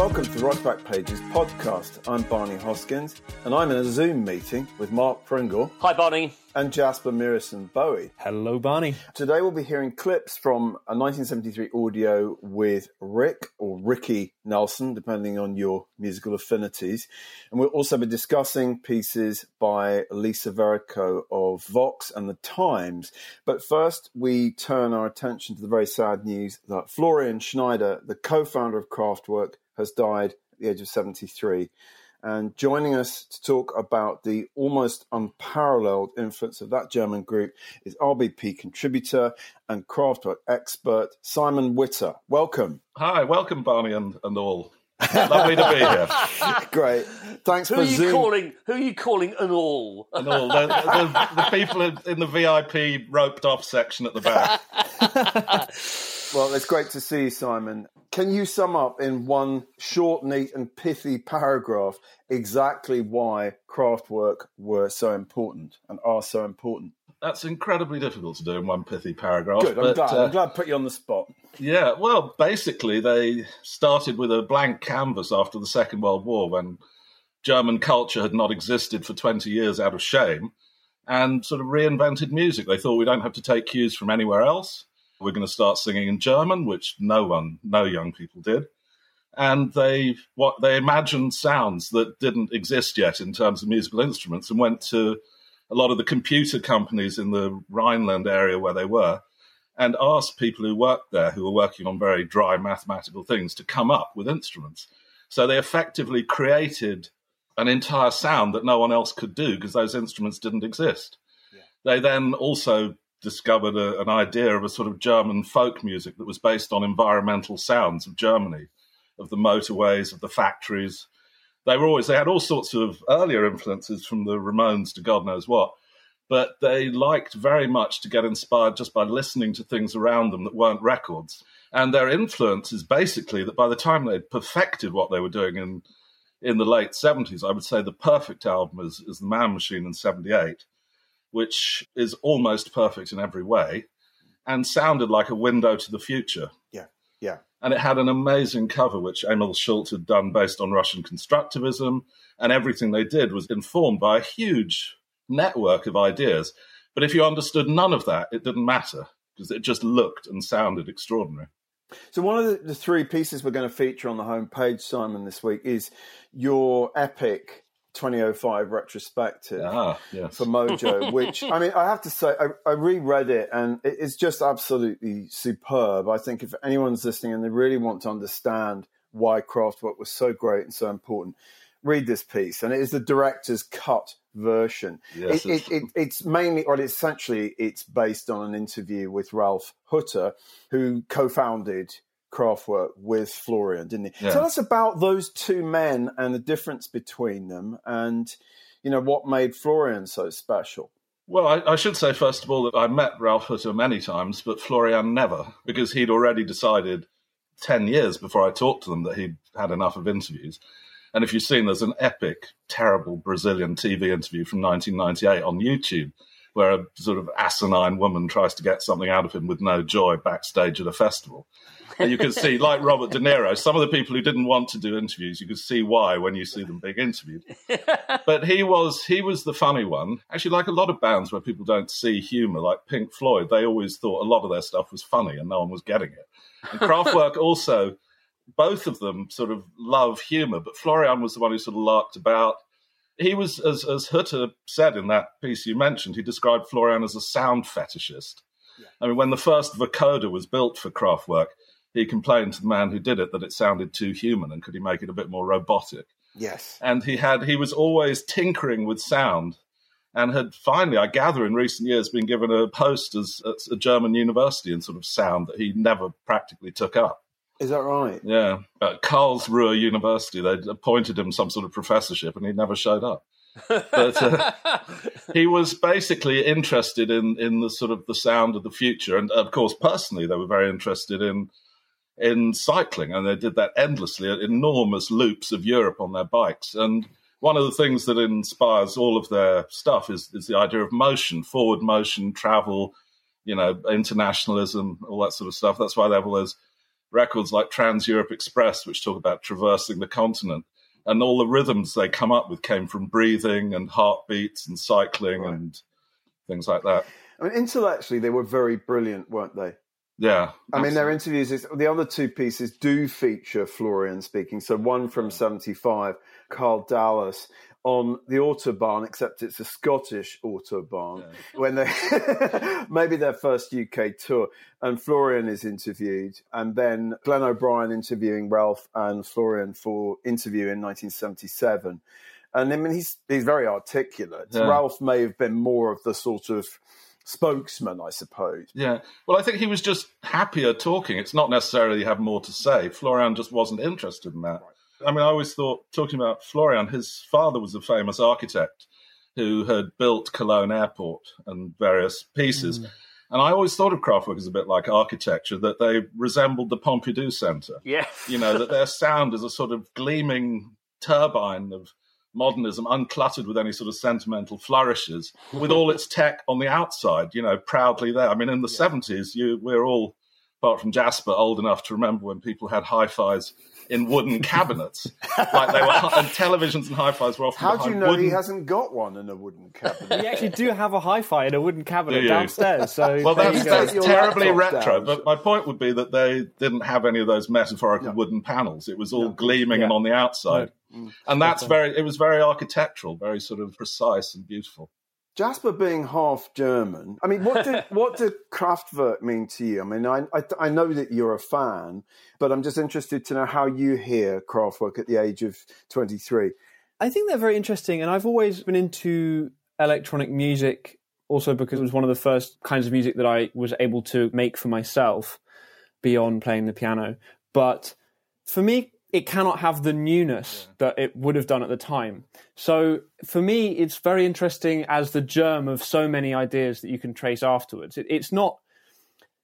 Welcome to Right Back Pages podcast. I'm Barney Hoskyns, and I'm in a Zoom meeting with Mark Pringle. Hi, Barney. And Jasper Murison-Bowie. Hello, Barney. Today we'll be hearing clips from a 1973 audio with Rick, or Ricky Nelson, depending on your musical affinities. And we'll also be discussing pieces by Lisa Verrico of Vox and The Times. But first, we turn our attention to the very sad news that Florian Schneider, the co-founder of Kraftwerk, has died at the age of 73. And joining us to talk about the almost unparalleled influence of that German group is RBP contributor and Kraftwerk expert Simon Witter. Welcome. Hi, welcome, Barney and all. Lovely to be here. Great. Thanks for Zoom. Who are you calling an all? An all. The people in the VIP roped-off section at the back. Well, it's great to see you, Simon. Can you sum up in one short, neat and pithy paragraph exactly why Kraftwerk were so important and are so important? That's incredibly difficult to do in one pithy paragraph. Good, I'm glad I put you on the spot. Yeah, well, basically they started with a blank canvas after the Second World War when German culture had not existed for 20 years out of shame and sort of reinvented music. They thought we don't have to take cues from anywhere else. We're going to start singing in German, which no young people did. And they imagined sounds that didn't exist yet in terms of musical instruments and went to a lot of the computer companies in the Rhineland area where they were and asked people who worked there, who were working on very dry mathematical things, to come up with instruments. So they effectively created an entire sound that no one else could do because those instruments didn't exist. Yeah. They then also discovered an idea of a sort of German folk music that was based on environmental sounds of Germany, of the motorways, of the factories. They had all sorts of earlier influences from the Ramones to God knows what, but they liked very much to get inspired just by listening to things around them that weren't records. And their influence is basically that by the time they'd perfected what they were doing in the late 70s, I would say the perfect album is The Man Machine in 78, which is almost perfect in every way, and sounded like a window to the future. Yeah, yeah. And it had an amazing cover, which Emil Schult had done based on Russian constructivism, and everything they did was informed by a huge network of ideas. But if you understood none of that, it didn't matter, because it just looked and sounded extraordinary. So one of the three pieces we're going to feature on the homepage, Simon, this week is your epic 2005 retrospective for Mojo, which, I mean, I have to say, I reread it and it's just absolutely superb. I think if anyone's listening and they really want to understand why Kraftwerk was so great and so important, read this piece. And it is the director's cut version. Yes, it's mainly, or essentially, it's based on an interview with Ralph Hutter, who co-founded Kraftwerk with Florian, didn't he? Yeah. Tell us about those two men and the difference between them and, you know, what made Florian so special. Well, I should say, first of all, that I met Ralph Hutter many times, but Florian never, because he'd already decided 10 years before I talked to them that he'd had enough of interviews. And if you've seen, there's an epic, terrible Brazilian TV interview from 1998 on YouTube where a sort of asinine woman tries to get something out of him with no joy backstage at a festival. And you can see, like Robert De Niro, some of the people who didn't want to do interviews, you could see why when you see them being interviewed. But he was the funny one. Actually, like a lot of bands where people don't see humour, like Pink Floyd, they always thought a lot of their stuff was funny and no one was getting it. And Kraftwerk also, both of them sort of love humour, but Florian was the one who sort of larked about. He was, as Hutter said in that piece you mentioned, he described Florian as a sound fetishist. Yeah. I mean, when the first vocoder was built for Kraftwerk, he complained to the man who did it that it sounded too human and could he make it a bit more robotic. Yes. And he was always tinkering with sound and had finally, I gather in recent years, been given a post at a German university in sort of sound that he never practically took up. Is that right? Yeah. At Karlsruhe University, they'd appointed him some sort of professorship and he never showed up. But he was basically interested in the sort of the sound of the future. And, of course, personally, they were very interested in cycling, and they did that endlessly, enormous loops of Europe on their bikes. And one of the things that inspires all of their stuff is the idea of motion, forward motion, travel, you know, internationalism, all that sort of stuff. That's why they have all those records like Trans Europe Express, which talk about traversing the continent. And all the rhythms they come up with came from breathing and heartbeats and cycling and things like that. I mean, intellectually, they were very brilliant, weren't they? Yeah. I mean, their interviews, the other two pieces do feature Florian speaking. So one from 75, Carl Dallas, on the Autobahn, except it's a Scottish Autobahn, when they maybe their first UK tour. And Florian is interviewed, and then Glenn O'Brien interviewing Ralph and Florian for Interview in 1977. And I mean, he's very articulate. Yeah. Ralph may have been more of the sort of spokesman, I suppose. Yeah. Well, I think he was just happier talking. It's not necessarily he had more to say. Florian just wasn't interested in that. Right. I mean, I always thought, talking about Florian, his father was a famous architect who had built Cologne Airport and various pieces. Mm. And I always thought of Kraftwerk as a bit like architecture, that they resembled the Pompidou Centre. Yes. You know, that their sound is a sort of gleaming turbine of modernism, uncluttered with any sort of sentimental flourishes, with all its tech on the outside, you know, proudly there. I mean, in the 70s, we're all, apart from Jasper, old enough to remember when people had hi-fis in wooden cabinets, like they were, and televisions and hi-fis were often. How do you know he hasn't got one in a wooden cabinet? We actually do have a hi-fi in a wooden cabinet downstairs. So well, that's terribly retro. Down. But my point would be that they didn't have any of those metaphorical wooden panels. It was all gleaming and on the outside, and that's very. It was very architectural, very sort of precise and beautiful. Jasper being half German, I mean, what did Kraftwerk mean to you? I mean, I know that you're a fan, but I'm just interested to know how you hear Kraftwerk at the age of 23. I think they're very interesting, and I've always been into electronic music, also because it was one of the first kinds of music that I was able to make for myself beyond playing the piano. But for me, it cannot have the newness that it would have done at the time. So for me, it's very interesting as the germ of so many ideas that you can trace afterwards. It's not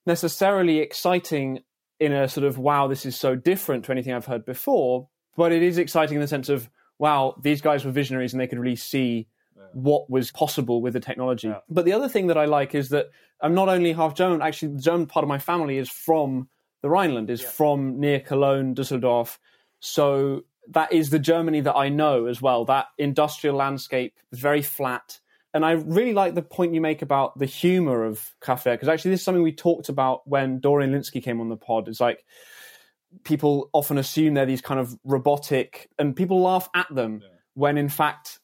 necessarily exciting in a sort of, wow, this is so different to anything I've heard before, but it is exciting in the sense of, wow, these guys were visionaries and they could really see what was possible with the technology. Yeah. But the other thing that I like is that I'm not only half German, actually the German part of my family is from the Rhineland, is from near Cologne, Düsseldorf. So that is the Germany that I know as well. That industrial landscape is very flat. And I really like the point you make about the humour of Kraftwerk, because actually this is something we talked about when Dorian Lynskey came on the pod. It's like people often assume they're these kind of robotic, and people laugh at them when in fact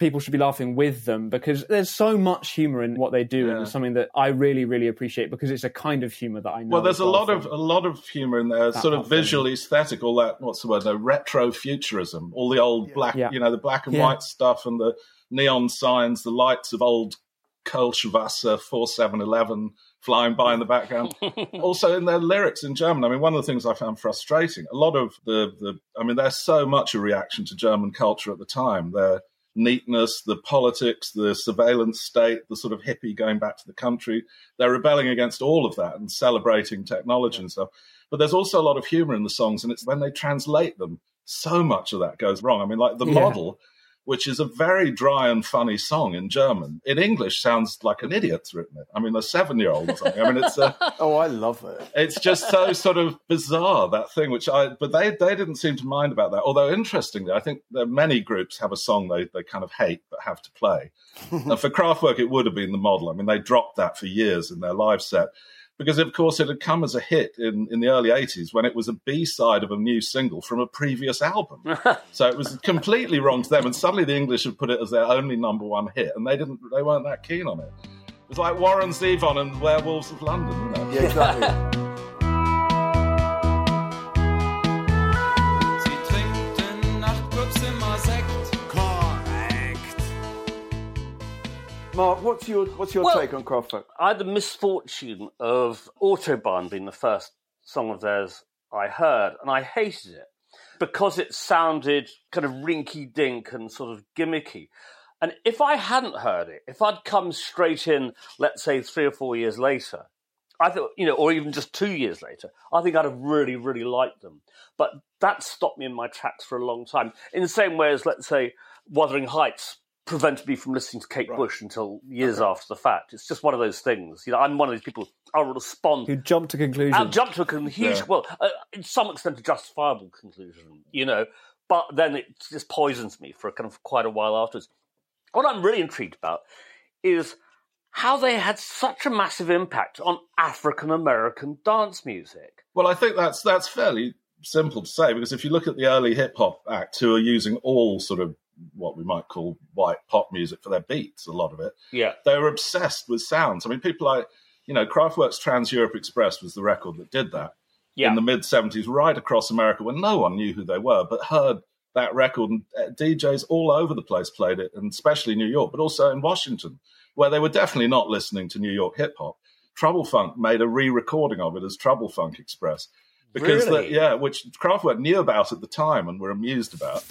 people should be laughing with them, because there's so much humour in what they do, and it's something that I really, really appreciate, because it's a kind of humour that I know. Well, there's a lot of humour in there, sort of visual aesthetic, all that, what's the word, retro futurism, all the old black, you know, the black and white stuff and the neon signs, the lights of old Kölschwasser 4711 flying by in the background. Also in their lyrics in German. I mean, one of the things I found frustrating, a lot of the I mean, there's so much a reaction to German culture at the time. They're neatness, the politics, the surveillance state, the sort of hippie going back to the country. They're rebelling against all of that and celebrating technology and stuff. But there's also a lot of humour in the songs, and it's when they translate them, so much of that goes wrong. I mean, like The Model, which is a very dry and funny song in German. In English, sounds like an idiot's written it. I mean, a 7-year-old or something. I mean, it's a... Oh, I love it. It's just so sort of bizarre, that thing, which I... But they didn't seem to mind about that. Although, interestingly, I think that many groups have a song they kind of hate but have to play. And for Kraftwerk, it would have been The Model. I mean, they dropped that for years in their live set. Because, of course, it had come as a hit in the early 80s when it was a B-side of a new single from a previous album. So it was completely wrong to them. And suddenly the English had put it as their only number one hit. And they weren't that keen on it. It was like Warren Zevon and Werewolves of London, you know? Yeah, exactly. Mark, what's your take on Kraftwerk? I had the misfortune of Autobahn being the first song of theirs I heard, and I hated it because it sounded kind of rinky-dink and sort of gimmicky. And if I hadn't heard it, if I'd come straight in, let's say 3 or 4 years later, I thought, you know, or even just 2 years later, I think I'd have really, really liked them. But that stopped me in my tracks for a long time. In the same way as, let's say, Wuthering Heights prevented me from listening to Kate Bush until years after the fact. It's just one of those things. You know, I'm one of these people, I'll respond. You jump to conclusions. I'll jump to a huge, well, in some extent, a justifiable conclusion, you know. But then it just poisons me for kind of quite a while afterwards. What I'm really intrigued about is how they had such a massive impact on African American dance music. Well, I think that's fairly simple to say, because if you look at the early hip hop acts who are using all sort of what we might call white pop music for their beats, a lot of it, they were obsessed with sounds. I mean, people like, you know, Kraftwerk's Trans Europe Express was the record that did that in the mid-'70s, right across America, when no one knew who they were, but heard that record, and DJs all over the place played it, and especially New York, but also in Washington, where they were definitely not listening to New York hip-hop. Trouble Funk made a re-recording of it as Trouble Funk Express. Because really? Which Kraftwerk knew about at the time and were amused about.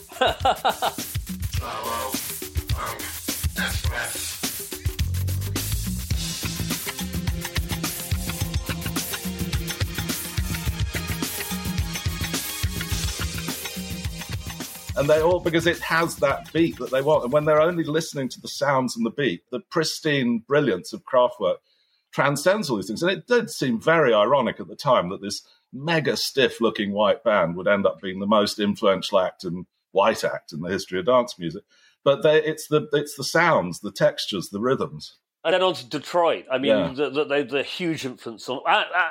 And they all, because it has that beat that they want. And when they're only listening to the sounds and the beat, the pristine brilliance of Kraftwerk transcends all these things. And it did seem very ironic at the time that this mega stiff-looking white band would end up being the most influential act and white act in the history of dance music. But it's the sounds, the textures, the rhythms. And then on to Detroit. I mean, the huge influence on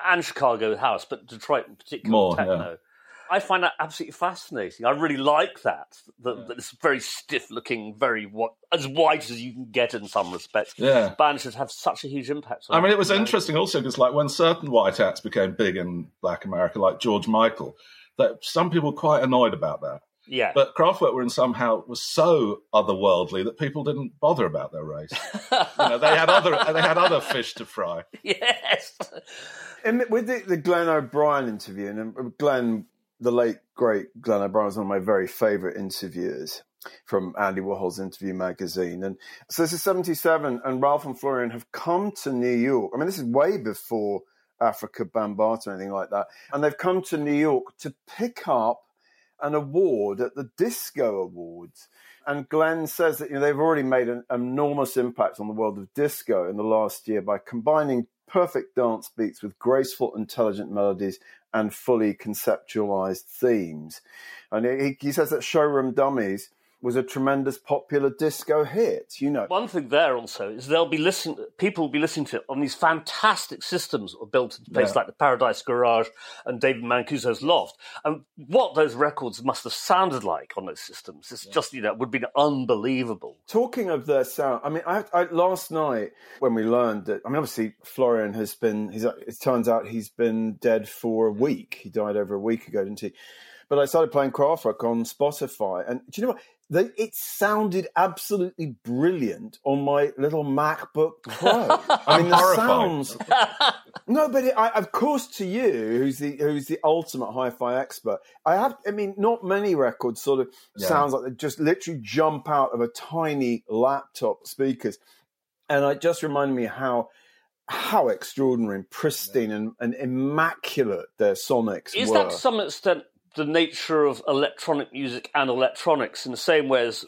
and Chicago House, but Detroit in particular, more techno. Yeah. I find that absolutely fascinating. I really like that it's very stiff-looking, very as white as you can get in some respects. Yeah. Bands have such a huge impact on it. I mean, it was interesting also because, like, when certain white acts became big in Black America, like George Michael, that some people were quite annoyed about that. Yeah. But Kraftwerk was so otherworldly that people didn't bother about their race. They had other fish to fry. Yes. And with the Glenn O'Brien interview, and the late, great Glenn O'Brien was one of my very favourite interviewers from Andy Warhol's Interview magazine. And so this is 1977, and Ralph and Florian have come to New York. I mean, this is way before Africa Bambaataa or anything like that. And they've come to New York to pick up an award at the Disco Awards. And Glenn says that, you know, they've already made an enormous impact on the world of disco in the last year by combining perfect dance beats with graceful, intelligent melodies and fully conceptualized themes. And he says that Showroom Dummies was a tremendous popular disco hit, you know. One thing there also is people will be listening to it on these fantastic systems that were built in places like the Paradise Garage and David Mancuso's Loft. And what those records must have sounded like on those systems, it's just, you know, it would have been unbelievable. Talking of their sound, I mean, I last night when we learned that, I mean, obviously Florian has been, it turns out he's been dead for a week. He died over a week ago, didn't he? But I started playing Kraftwerk on Spotify, and do you know what? It sounded absolutely brilliant on my little MacBook Pro. I mean, the sounds. No, but of course, to you, who's the ultimate hi-fi expert, not many records sort of sounds like they just literally jump out of a tiny laptop speakers, and it just reminded me how extraordinary and pristine and immaculate their sonics were. Is that to some extent the nature of electronic music and electronics, in the same way as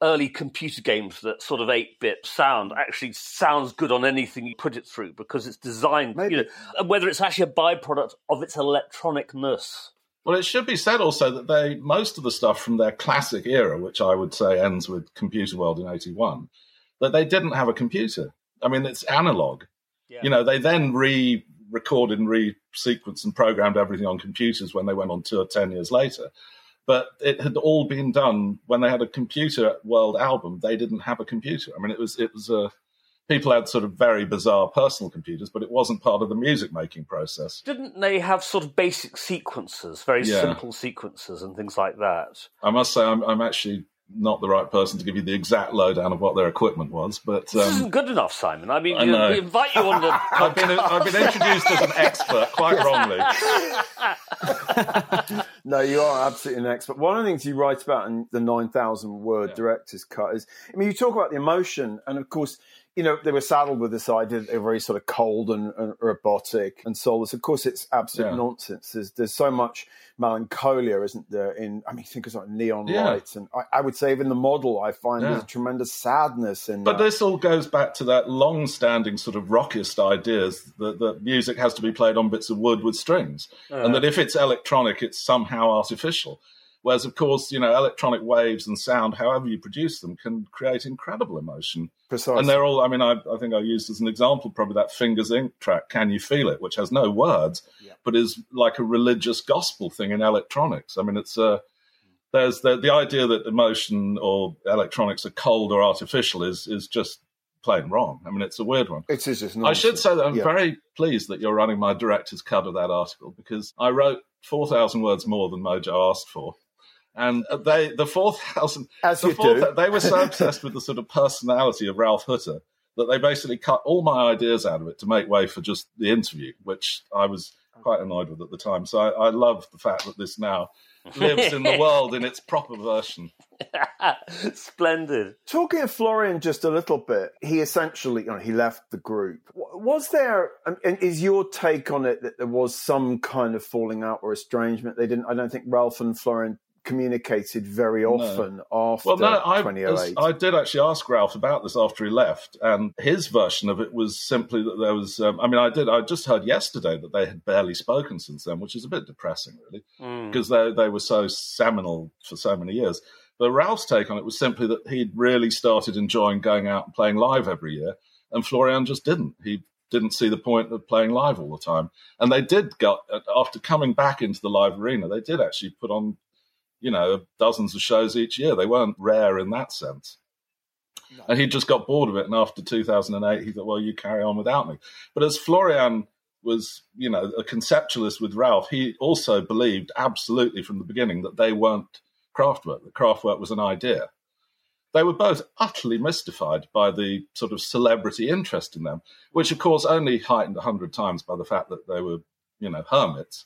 early computer games, that sort of 8-bit sound actually sounds good on anything you put it through because it's designed, you know, whether it's actually a byproduct of its electronicness. Well, it should be said also that most of the stuff from their classic era, which I would say ends with Computer World in 81, that they didn't have a computer. I mean, it's analog. Yeah. You know, they then recorded and re-sequenced and programmed everything on computers when they went on tour 10 years later. But it had all been done when they had a Computer World album. They didn't have a computer. I mean, it was people had sort of very bizarre personal computers, but it wasn't part of the music-making process. Didn't they have sort of basic sequences, very simple sequences and things like that? I must say I'm actually not the right person to give you the exact lowdown of what their equipment was, but this isn't good enough, Simon. I mean, we invite you on the podcast. I've been introduced as an expert, quite wrongly. No, you are absolutely an expert. One of the things you write about in the 9,000-word director's cut is, I mean, you talk about the emotion, and of course, you know, they were saddled with this idea that they were very sort of cold and robotic and soulless. Of course, it's absolute nonsense. There's so much melancholia, isn't there? Think of like neon lights, and I would say even the model, I find there's a tremendous sadness in. But this all goes back to that long-standing sort of rockist ideas that music has to be played on bits of wood with strings, and that if it's electronic, it's somehow artificial. Whereas, of course, you know, electronic waves and sound, however you produce them, can create incredible emotion. Precisely. And they're all, I think I used as an example probably that Fingers Inc. track, Can You Feel It?, which has no words, but is like a religious gospel thing in electronics. I mean, it's there's the idea that emotion or electronics are cold or artificial is just plain wrong. I mean, it's a weird one. It is just nonsense. I should say that I'm very pleased that you're running my director's cut of that article, because I wrote 4,000 words more than Mojo asked for. And the 4,000... They were so obsessed with the sort of personality of Ralph Hutter that they basically cut all my ideas out of it to make way for just the interview, which I was quite annoyed with at the time. So I love the fact that this now lives in the world in its proper version. Splendid. Talking of Florian just a little bit, he essentially, he left the group. Was there, and is your take on it that there was some kind of falling out or estrangement? I don't think Ralph and Florian communicated very often after 2008. I did actually ask Ralph about this after he left, and his version of it was simply that there was, I just heard yesterday that they had barely spoken since then, which is a bit depressing, really, because they were so seminal for so many years. But Ralph's take on it was simply that he'd really started enjoying going out and playing live every year, and Florian just didn't. He didn't see the point of playing live all the time. And they did, after coming back into the live arena, they did actually put on dozens of shows each year. They weren't rare in that sense. No. And he just got bored of it. And after 2008, he thought, well, you carry on without me. But as Florian was, a conceptualist with Ralph, he also believed absolutely from the beginning that they weren't Kraftwerk, that Kraftwerk was an idea. They were both utterly mystified by the sort of celebrity interest in them, which, of course, only heightened 100 times by the fact that they were, hermits.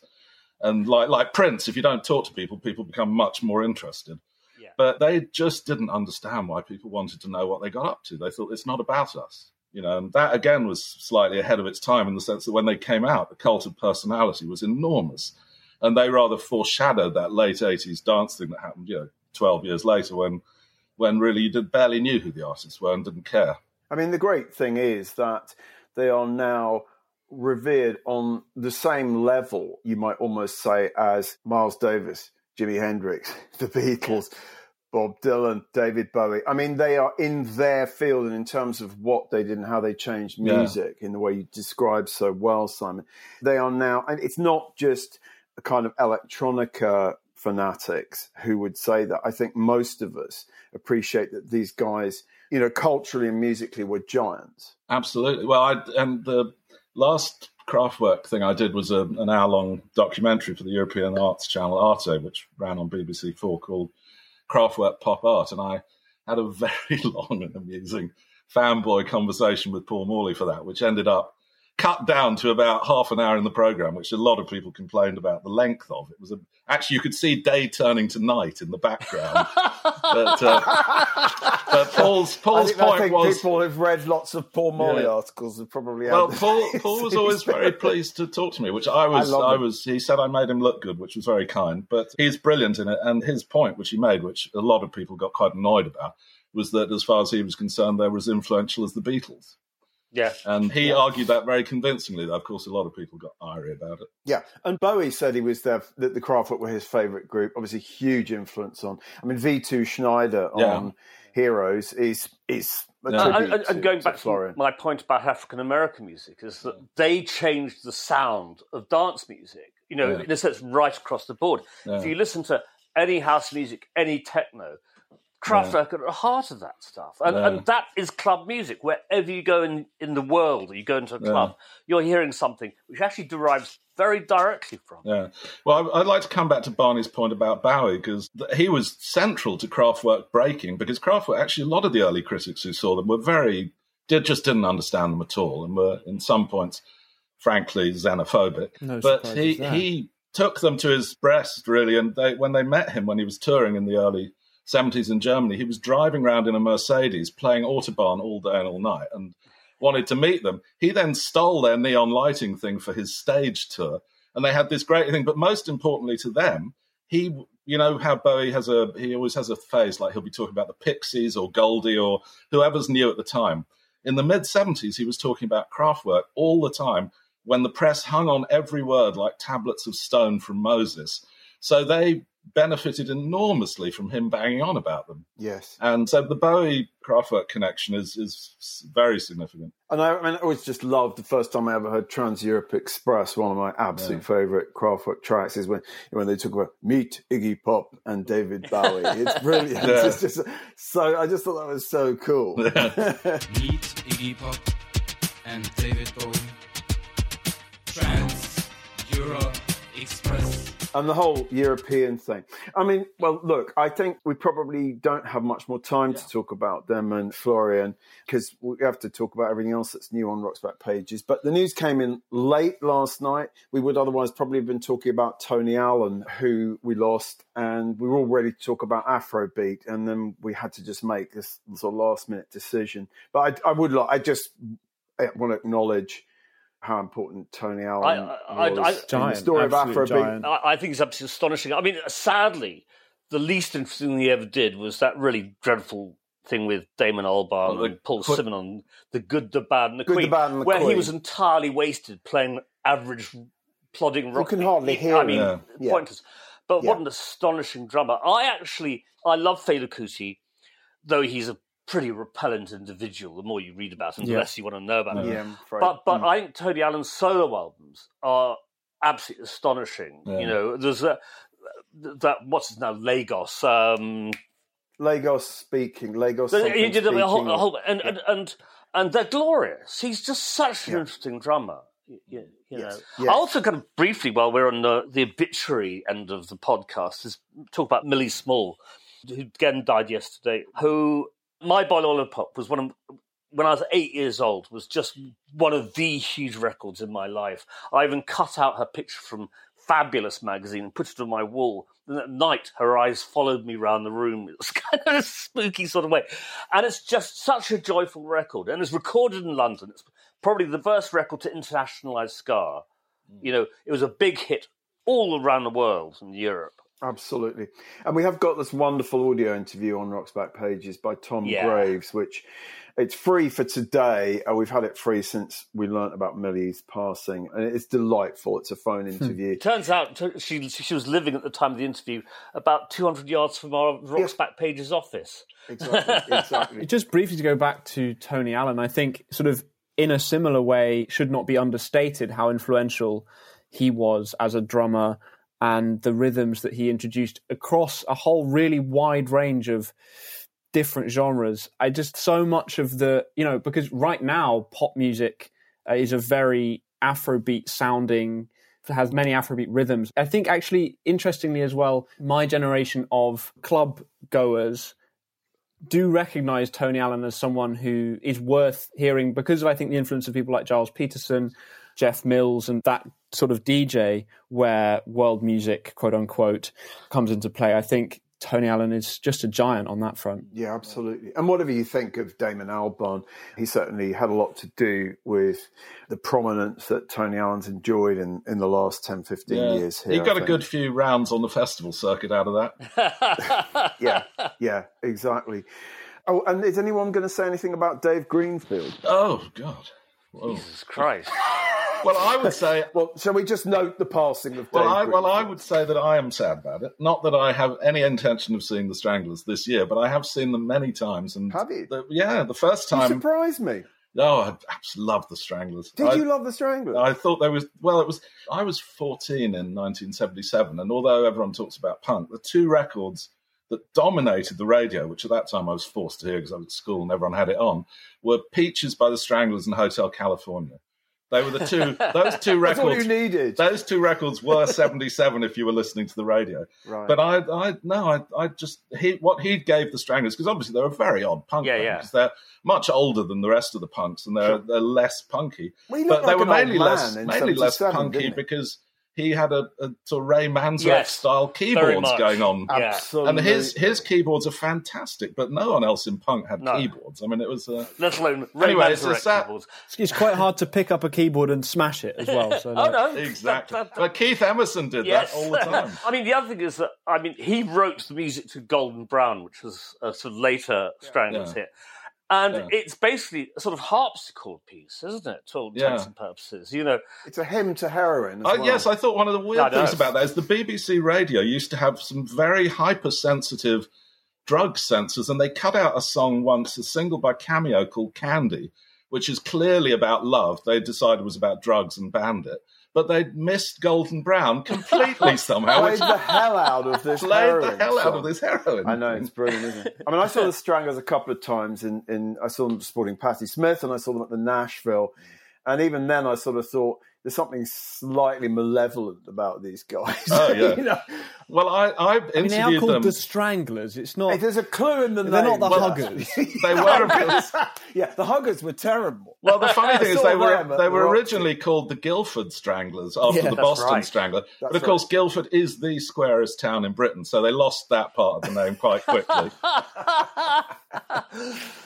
And like Prince, if you don't talk to people, people become much more interested. Yeah. But they just didn't understand why people wanted to know what they got up to. They thought, it's not about us. And that, again, was slightly ahead of its time in the sense that when they came out, the cult of personality was enormous. And they rather foreshadowed that late 80s dance thing that happened, 12 years later when really you barely knew who the artists were and didn't care. The great thing is that they are now revered on the same level, you might almost say, as Miles Davis, Jimi Hendrix, the Beatles, Bob Dylan, David Bowie. They are in their field, and in terms of what they did and how they changed music in the way you described so well, Simon, they are now, and it's not just a kind of electronica fanatics who would say that. I think most of us appreciate that these guys, culturally and musically were giants. Absolutely. Well, the last Kraftwerk thing I did was an hour-long documentary for the European Arts Channel Arte, which ran on BBC4, called Kraftwerk Pop Art, and I had a very long and amusing fanboy conversation with Paul Morley for that, which ended up cut down to about half an hour in the programme, which a lot of people complained about the length of. It was actually, you could see day turning to night in the background. But Paul's point was... people who've read lots of Paul Morley articles have probably... Well, Paul was always very pleased to talk to me, which I was. He said I made him look good, which was very kind, but he's brilliant in it. And his point, which he made, which a lot of people got quite annoyed about, was that as far as he was concerned, they were as influential as the Beatles. Yeah. And he argued that very convincingly. Of course, a lot of people got irate about it. Yeah. And Bowie said he was there, that the Kraftwerk were his favourite group. Obviously, huge influence on. V2 Schneider on Heroes is and going back to my point about African American music is that they changed the sound of dance music, in a sense, right across the board. Yeah. If you listen to any house music, any techno, Kraftwerk at the heart of that stuff. And that is club music. Wherever you go in the world, or you go into a club, you're hearing something which actually derives very directly from it. Well, I'd like to come back to Barney's point about Bowie, because he was central to Kraftwerk breaking, because Kraftwerk, actually a lot of the early critics who saw them just didn't understand them at all, and were in some points, frankly, xenophobic. No but surprises he took them to his breast, really, and when they met him when he was touring in the early 70s in Germany, he was driving around in a Mercedes playing Autobahn all day and all night and wanted to meet them. He then stole their neon lighting thing for his stage tour, and they had this great thing. But most importantly to them, he, you know how Bowie has a, he always has a phase, like he'll be talking about the Pixies or Goldie or whoever's new at the time. In the mid-'70s, he was talking about Kraftwerk all the time when the press hung on every word like tablets of stone from Moses. So they benefited enormously from him banging on about them. Yes. And so the Bowie-Kraftwerk connection is very significant. And I always just loved the first time I ever heard Trans Europe Express, one of my absolute favourite Kraftwerk tracks, is when they talk about meet Iggy Pop and David Bowie. It's brilliant. Yeah. It's just so, I just thought that was so cool. Meet Iggy Pop and David Bowie. Trans Europe Express. And the whole European thing. I mean, well, look, I think we probably don't have much more time to talk about them and Florian, because we have to talk about everything else that's new on Rock's Back Pages. But the news came in late last night. We would otherwise probably have been talking about Tony Allen, who we lost, and we were all ready to talk about Afrobeat, and then we had to just make this sort of last-minute decision. But I want to acknowledge how important Tony Allen was in the story of Afrobeat. I think it's absolutely astonishing. I mean, sadly, the least interesting thing he ever did was that really dreadful thing with Damon Albarn and Paul Simonon, The Good, the Bad and the Queen, where he was entirely wasted playing average, plodding rock. You can hardly hear him. I mean, pointless. But what an astonishing drummer. I love Fela Kuti, though he's a pretty repellent individual. The more you read about him, the less you want to know about him. Yeah, but I think Tony Allen's solo albums are absolutely astonishing. Yeah. You know, there's that what's now Lagos, Lagos speaking. He did a whole and they're glorious. He's just such an interesting drummer. You know. I also kind of briefly, while we're on the obituary end of the podcast, is talk about Millie Small, who again died yesterday. Who My Boy Lollipop was one of, when I was 8 years old, was just one of the huge records in my life. I even cut out her picture from Fabulous magazine and put it on my wall. And at night, her eyes followed me around the room. It was kind of a spooky sort of way. And it's just such a joyful record. And it's recorded in London. It's probably the first record to internationalise ska. You know, it was a big hit all around the world in Europe. Absolutely. And we have got this wonderful audio interview on Rock's Back Pages by Tom Graves, which it's free for today. We've had it free since we learnt about Millie's passing. And it's delightful. It's a phone interview. It turns out she was living at the time of the interview about 200 yards from our Rock's Back Pages office. Exactly. Just briefly to go back to Tony Allen, I think sort of in a similar way should not be understated how influential he was as a drummer and the rhythms that he introduced across a whole really wide range of different genres. I just, so much of the, you know, because right now pop music is a very Afrobeat sounding, has many Afrobeat rhythms. I think actually, interestingly as well, my generation of club goers do recognise Tony Allen as someone who is worth hearing because of, I think, the influence of people like Giles Peterson, Jeff Mills, and that sort of DJ where world music, quote unquote, comes into play. I think Tony Allen is just a giant on that front. Yeah, absolutely. And whatever you think of Damon Albarn, he certainly had a lot to do with the prominence that Tony Allen's enjoyed in the last 10, 15 years here. He got a good few rounds on the festival circuit out of that. Yeah, exactly. Oh, and is anyone going to say anything about Dave Greenfield? Oh, God. Whoa. Jesus Christ. Well, I would say... Well, shall we just note the passing of Dave Greenfield? Well, I would say that I am sad about it. Not that I have any intention of seeing the Stranglers this year, but I have seen them many times. And have you? The first time... You surprised me. Oh, I love the Stranglers. Did you love the Stranglers? I thought there was... Well, it was... I was 14 in 1977, and although everyone talks about punk, the two records that dominated the radio, which at that time I was forced to hear because I was at school and everyone had it on, were Peaches by the Stranglers and Hotel California. They were the two, those two records. That's all you needed. Those two records were 77 if you were listening to the radio. Right. But what he gave the Stranglers, because obviously they're a very odd punk band. Yeah. They're much older than the rest of the punks and they're less punky. Well, but they were mainly less punky because he had a sort of Ray Manzarek style keyboards going on. Yeah. Absolutely. And his keyboards are fantastic, but no one else in punk had keyboards. I mean, it was... Let alone Ray Manzarek keyboards. It's quite hard to pick up a keyboard and smash it as well. So exactly. But Keith Emerson did that all the time. I mean, the other thing is that, I mean, he wrote the music to Golden Brown, which was a sort of later Stranglers hit. And it's basically a sort of harpsichord piece, isn't it, to all intents and purposes? You know, it's a hymn to heroin as well. Yes, I thought one of the weird things about that is the BBC radio used to have some very hypersensitive drug censors, and they cut out a song once, a single by Cameo called Candy, which is clearly about love. They decided it was about drugs and banned it. But they'd missed Golden Brown completely somehow. Played the hell out of this heroin. I know, it's brilliant, isn't it? I mean, I saw the Stranglers a couple of times. I saw them supporting Patti Smith, and I saw them at the Nashville. And even then I sort of thought, there's something slightly malevolent about these guys. Oh, yeah. You know? Well, I've interviewed them. They are called the Stranglers. It's not... There's a clue in the name. They're not the Huggers. They were... the Huggers were terrible. Well, the funny thing is they were originally called the Guildford Stranglers after the Boston Strangler. But, of course, Guildford is the squarest town in Britain, so they lost that part of the name quite quickly.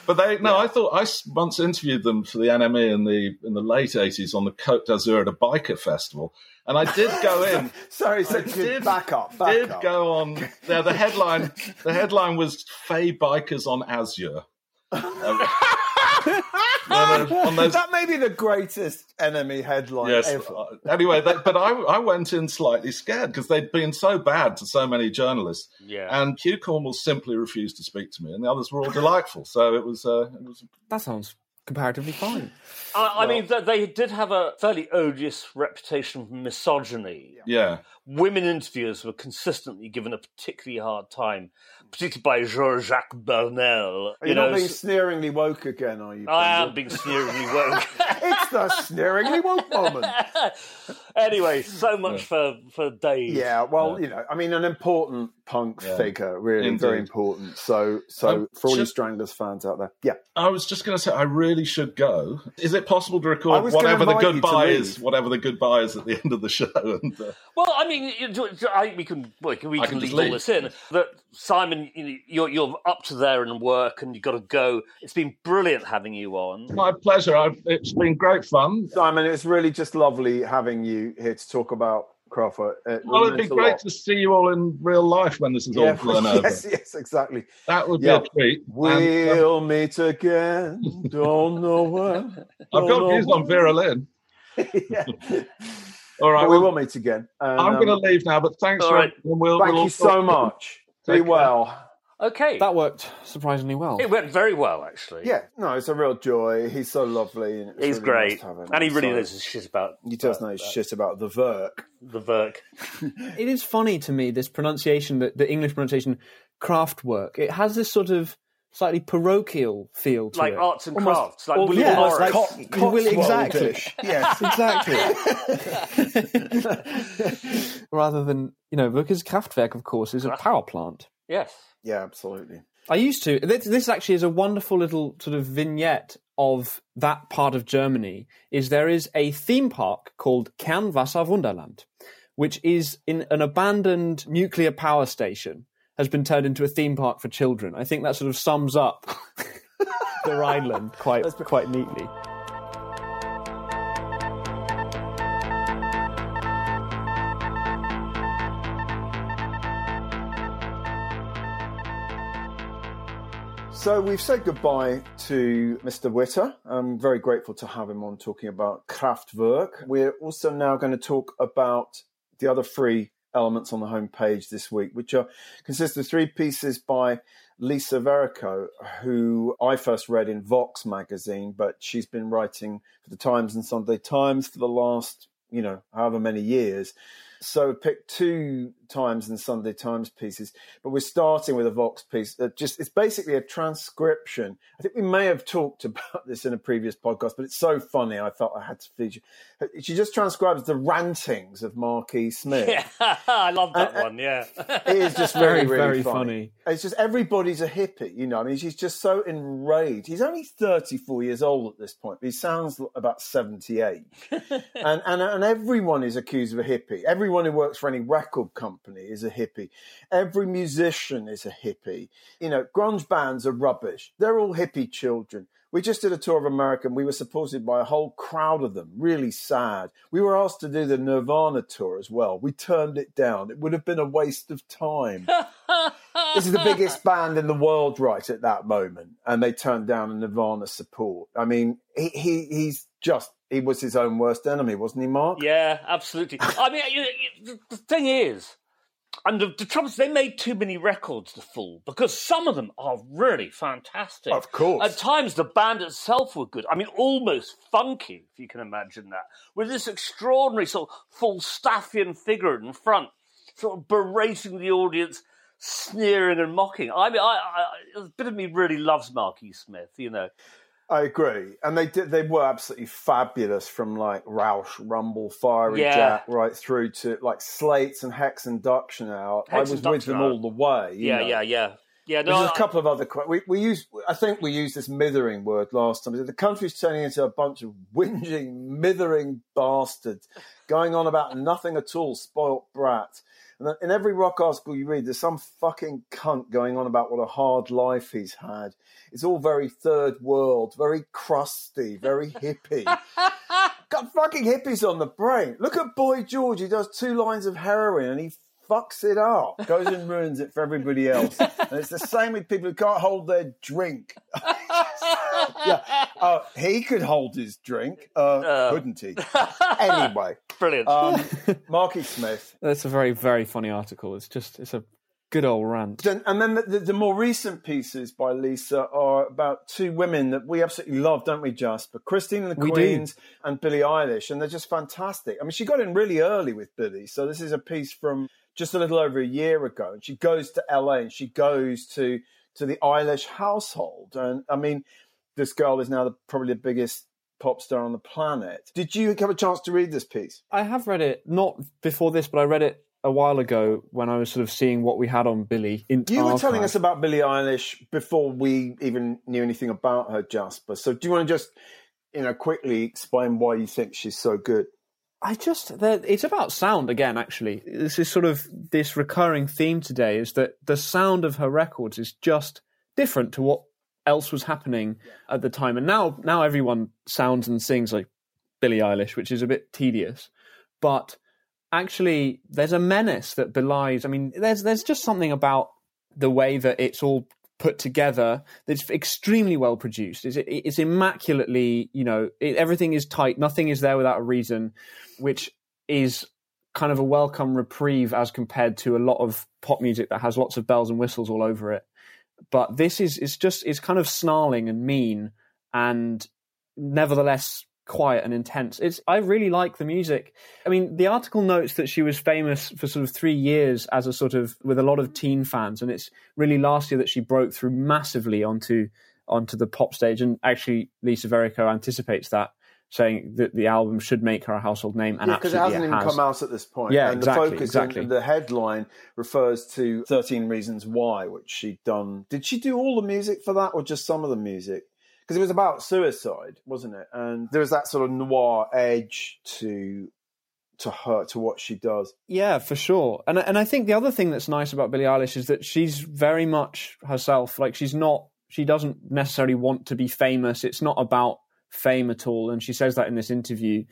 But they... No, I thought... I once interviewed them for the NME in the late 80s on the Côte d'Azur at a biker festival, and I did go in. Now, the headline was "Fey Bikers on Azure." That may be the greatest NME headline ever. Anyway, but I went in slightly scared because they'd been so bad to so many journalists. Yeah. And Hugh Cornwell simply refused to speak to me, and the others were all delightful. So it was. That sounds comparatively fine. I mean, they did have a fairly odious reputation for misogyny. Yeah. Women interviewers were consistently given a particularly hard time, particularly by Jean-Jacques Bernal. Are you not being sneeringly woke again, are you? I am being sneeringly woke. It's the sneeringly woke moment. Anyway, so much for Dave. Yeah, well, I mean, an important punk figure, really, very important. So for all you Stranglers fans out there. Yeah. I was just going to say, I really should go. Is it possible to record whatever the goodbye is at the end of the show? And, well, I mean, we can leave all this in. That Simon, you're up to there in work and you've got to go. It's been brilliant having you on. My pleasure. It's been great fun. Simon, it's really just lovely having you here to talk about Kraftwerk. It'd be great to see you all in real life when this is all blown over. Yes, exactly. That would be a treat. We'll meet again. Don't know when. I've got views on Vera Lynn. All right. But we will meet again. And, I'm going to leave now, but thanks. All right. Thank you so much. Be well. Okay. That worked surprisingly well. It went very well, actually. Yeah. No, it's a real joy. He's so lovely. And he's really great. And he really knows his shit about... He does know his shit about the Verk. The Verk. It is funny to me, this pronunciation, the English pronunciation, Kraftwerk. It has this sort of slightly parochial feel to it. Like arts and crafts. Like Willie Morris. Like exactly. Yes, exactly. Rather than, because Kraftwerk, of course, is a power plant. Yes. Yeah, absolutely. I used to. This actually is a wonderful little sort of vignette of that part of Germany. There is a theme park called Kernwasser Wunderland, which is in an abandoned nuclear power station, has been turned into a theme park for children. I think that sort of sums up the Rhineland quite neatly. So we've said goodbye to Mr. Witter. I'm very grateful to have him on talking about Kraftwerk. We're also now going to talk about the other three elements on the homepage this week, which consist of three pieces by Lisa Verrico, who I first read in Vox magazine, but she's been writing for the Times and Sunday Times for the last, however many years. So picked two Times and Sunday Times pieces, but we're starting with a Vox piece that just, it's basically a transcription. I think we may have talked about this in a previous podcast, but it's so funny I felt I had to feature. She just transcribes the rantings of Mark E. Smith. Yeah, I love that one, yeah. It is just very, very funny. It's just everybody's a hippie, you know. I mean, she's just so enraged. He's only 34 years old at this point, but he sounds about 78. and everyone is accused of a hippie. Everyone who works for any record company is a hippie. Every musician is a hippie. You know, grunge bands are rubbish. They're all hippie children. We just did a tour of America and we were supported by a whole crowd of them. Really sad. We were asked to do the Nirvana tour as well. We turned it down. It would have been a waste of time. This is the biggest band in the world right at that moment. And they turned down a Nirvana support. I mean, he's just... He was his own worst enemy, wasn't he, Mark? Yeah, absolutely. I mean, the thing is, and the trouble is, they made too many records to fool, because some of them are really fantastic. Of course. At times, the band itself were good. I mean, almost funky, if you can imagine that, with this extraordinary sort of Falstaffian figure in front, sort of berating the audience, sneering and mocking. I mean, a bit of me really loves Mark E. Smith, you know. I agree. And they were absolutely fabulous, from like Roush, Rumble, Fiery Jack, right through to like Slates and Hex and Duction Out. I was with them all the way. Yeah. No, there's a couple of other... I think we used this mithering word last time. The country's turning into a bunch of whinging, mithering bastards going on about nothing at all, spoilt brats. And in every rock article you read, there's some fucking cunt going on about what a hard life he's had. It's all very third world, very crusty, very hippie. Got fucking hippies on the brain. Look at Boy George. He does 2 lines of heroin and he fucks it up. Goes and ruins it for everybody else. And it's the same with people who can't hold their drink. He could hold his drink, couldn't he? Anyway. Brilliant. Mark E. Smith. That's a very, very funny article. It's a good old rant. And then the more recent pieces by Lisa are about 2 women that we absolutely love, don't we, Jasper? Christine and the Queens and Billie Eilish, and they're just fantastic. I mean, she got in really early with Billie, so this is a piece from just a little over a year ago, and she goes to LA and she goes to the Eilish household. And, I mean, this girl is now probably the biggest pop star on the planet. Did you have a chance to read this piece? I have read it, not before this, but I read it a while ago when I was sort of seeing what we had on Billie. You were telling us about Billie Eilish before we even knew anything about her, Jasper. So do you want to just, quickly explain why you think she's so good? It's about sound again, actually. This is sort of this recurring theme today, is that the sound of her records is just different to what else was happening at the time. And now everyone sounds and sings like Billie Eilish, which is a bit tedious. But actually, there's a menace that belies... I mean, there's just something about the way that it's all put together that's extremely well produced. It's immaculately, everything is tight. Nothing is there without a reason, which is kind of a welcome reprieve as compared to a lot of pop music that has lots of bells and whistles all over it. But this is kind of snarling and mean and nevertheless quiet and intense. I really like the music. I mean, the article notes that she was famous for sort of 3 years as a sort of, with a lot of teen fans. And it's really last year that she broke through massively onto the pop stage. And actually, Lisa Verrico anticipates that, saying that the album should make her a household name, and absolutely because it hasn't even come out at this point. Yeah, and exactly. The focus. The headline refers to 13 Reasons Why, which she'd done. Did she do all the music for that, or just some of the music? Because it was about suicide, wasn't it? And there was that sort of noir edge to her, to what she does. Yeah, for sure. And I think the other thing that's nice about Billie Eilish is that she's very much herself. Like, she doesn't necessarily want to be famous. It's not about fame at all, and she says that in this interview.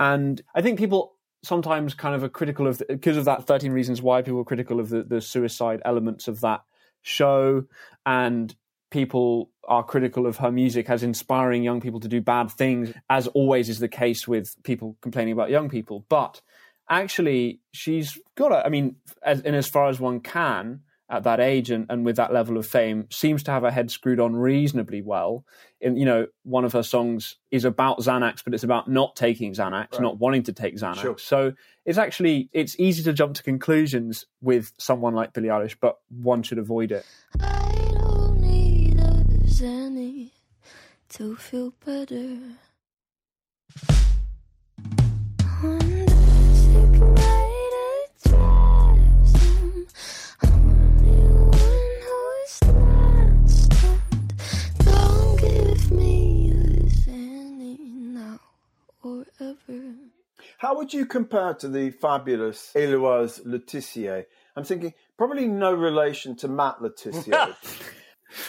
And I think people sometimes kind of are critical of, because of that 13 Reasons Why, people are critical of the suicide elements of that show, and people are critical of her music as inspiring young people to do bad things, as always is the case with people complaining about young people. But actually, she's got it, I mean, in as far as one can, at that age and with that level of fame seems to have her head screwed on reasonably well. And, you know, one of her songs is about Xanax, but it's about not taking Xanax, right, not wanting to take Xanax. Sure. So it's actually, it's easy to jump to conclusions with someone like Billie Eilish, but one should avoid it. I don't need a Xanny to feel better. I'm How would you compare to the fabulous Eloise Letissier? I'm thinking probably no relation to Matt Letissier.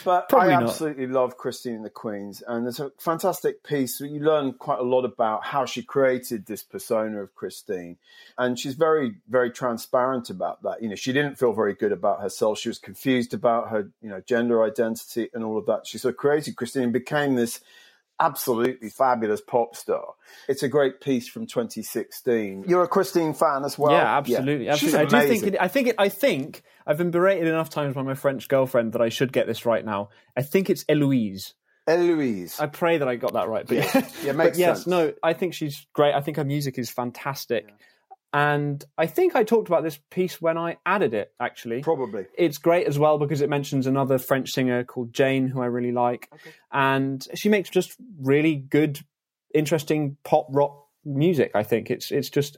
But probably I absolutely love Christine and the Queens. And there's a fantastic piece where you learn quite a lot about how she created this persona of Christine. And she's very, very transparent about that. You know, she didn't feel very good about herself. She was confused about her, you know, gender identity and all of that. She sort of created Christine and became this absolutely fabulous pop star. It's a great piece from 2016. You're a Christine fan as well. Yeah, absolutely. Yeah. She's amazing. I think I've been berated enough times by my French girlfriend that I should get this right now. I think it's Eloise. Eloise. I pray that I got that right. But yeah, it makes sense. No, I think she's great. I think her music is fantastic. Yeah. And I think I talked about this piece when I added it, actually. Probably. It's great as well because it mentions another French singer called Jane, who I really like. Okay. And she makes just really good, interesting pop rock music, I think. It's just...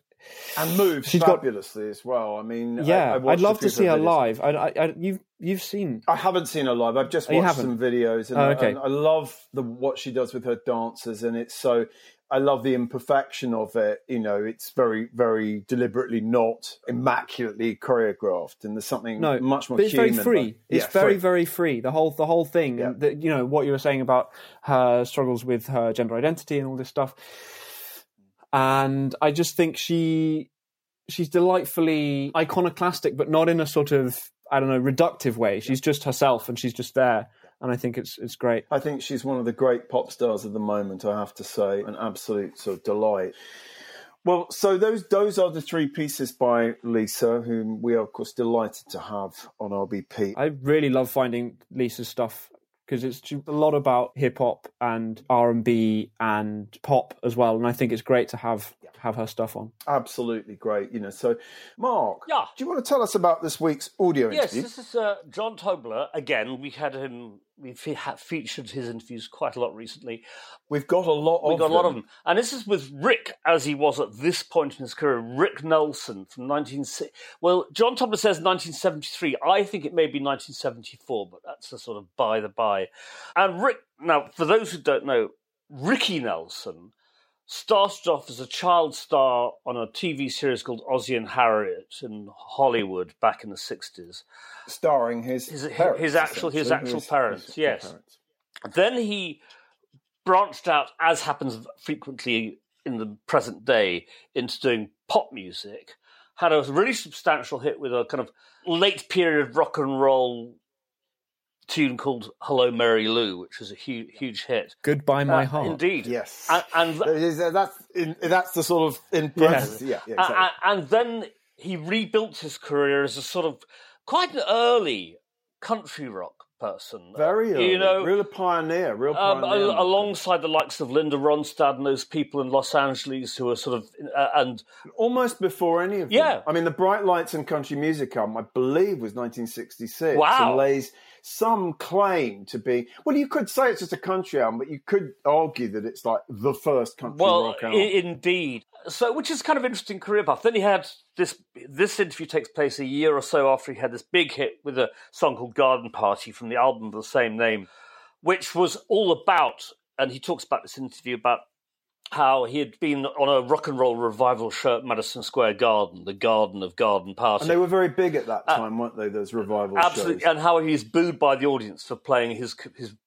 And moves fabulously as well. I mean... Yeah, I'd love to see her live. You've seen... I haven't seen her live. I've just watched some videos. And, and I love what she does with her dancers. And it's so... I love the imperfection of it. You know, it's very, very deliberately not immaculately choreographed, and there's something much more human. It's very free. Very free. The whole thing. Yeah. The, you know what you were saying about her struggles with her gender identity and all this stuff. And I just think she's delightfully iconoclastic, but not in a sort of reductive way. She's just herself, and she's just there. And I think it's great. I think she's one of the great pop stars of the moment, I have to say. An absolute sort of delight. Well, so those are the three pieces by Lisa, whom we are, of course, delighted to have on RBP. I really love finding Lisa's stuff because it's a lot about hip-hop and R&B and pop as well. And I think it's great to have her stuff on. Absolutely great. You know, so, Mark, do you want to tell us about this week's audio interview? Yes, this is John Tobler. Again, we've featured his interviews quite a lot recently. We've got a lot of them. And this is with Rick, as he was at this point in his career, Rick Nelson from John Tobler says 1973. I think it may be 1974, but that's a sort of by the by. And Rick, now, for those who don't know, Ricky Nelson started off as a child star on a TV series called Ozzie and Harriet in Hollywood back in the 60s. Starring his actual parents. Then he branched out, as happens frequently in the present day, into doing pop music, had a really substantial hit with a kind of late period rock and roll tune called Hello Mary Lou, which was a huge hit. Goodbye My Heart. Indeed. Yes. And that's the sort of... Yeah, exactly. And then he rebuilt his career as a sort of quite an early country rock person. Very early. You know, real pioneer. Alongside the likes of Linda Ronstadt and those people in Los Angeles who are sort of... and almost before any of them. Yeah. I mean, the Bright Lights and Country Music album, I believe, was 1966. Wow. And lays... Some claim to be... Well, you could say it's just a country album, but you could argue that it's like the first country rock album. Indeed. So, which is kind of interesting career path. Then he had this... This interview takes place a year or so after he had this big hit with a song called Garden Party from the album of the same name, which was all about... And he talks about this interview about how he had been on a rock and roll revival show at Madison Square Garden, the Garden of Garden Party. And they were very big at that time, weren't they, those revival shows? Absolutely, and how he's booed by the audience for playing his